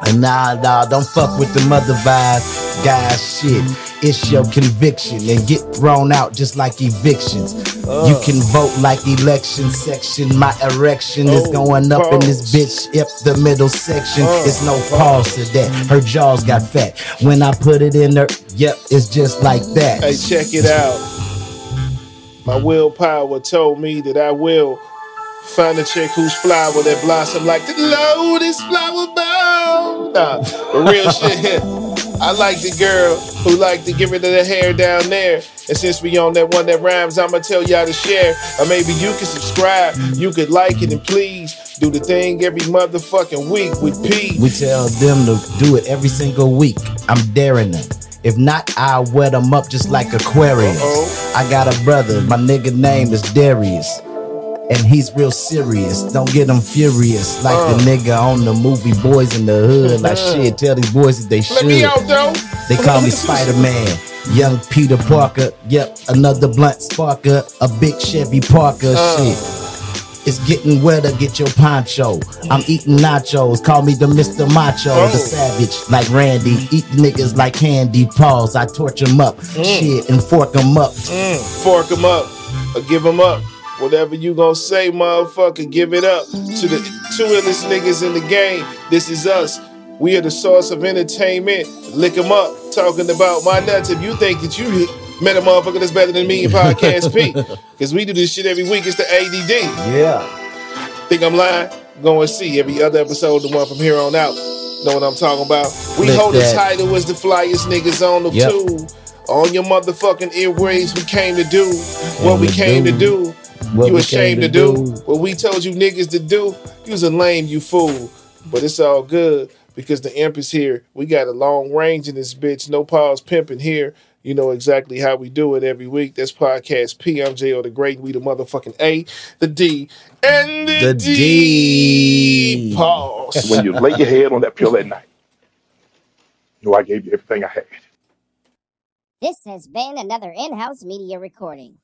And nah, don't fuck with the mother vibes. Guys, shit, it's your conviction and get thrown out just like evictions. You can vote like election section. My erection is going up in this bitch up the middle section. It's no pause to that. Her jaws got fat. When I put it in her, yep, it's just like that. Hey, check it out. My willpower told me that I will find a chick whose flower that blossom like the lotus flower bow. Nah, real shit. I like the girl who like to get rid of the hair down there. And since we on that one that rhymes, I'ma tell y'all to share. Or maybe you can subscribe, you could like it, and please do the thing every motherfucking week with P. We tell them to do it every single week. I'm daring them. If not, I'll wet them up just like Aquarius. I got a brother, my nigga name is Darius. And he's real serious. Don't get him furious like the nigga on the movie Boys in the Hood. Like shit, tell these boys that they should. Let me out, though. They call me Spider-Man. Young Peter Parker. Yep, another blunt sparker. A big Chevy Parker. Shit. It's getting wetter, get your poncho. I'm eating nachos, call me the Mr. Macho. Oh. The savage, like Randy. Eat niggas like candy, paws. I torch them up, shit, and fork them up. Fork them up, or give them up. Whatever you gonna say, motherfucker, give it up. To the two illest niggas in the game, this is us. We are the source of entertainment. Lick them up, talking about my nuts. If you think that you met a motherfucker that's better than me in Podcast P, because we do this shit every week. It's the ADD. Yeah. Think I'm lying? Go and see every other episode, the one from here on out. Know what I'm talking about? We Lick hold that. The title as the flyest niggas on the tube. On your motherfucking earwaves, we came to do what we came to do. What you ashamed to do what we told you niggas to do. You was a lame, you fool. But it's all good because the imp is here. We got a long range in this bitch. No pause pimping here. You know exactly how we do it every week. That's Podcast P. I'm J.O. the Great. We the motherfucking A, the D, and the D. Pause. When you lay your head on that pillow at night, you know I gave you everything I had. This has been another in-house media recording.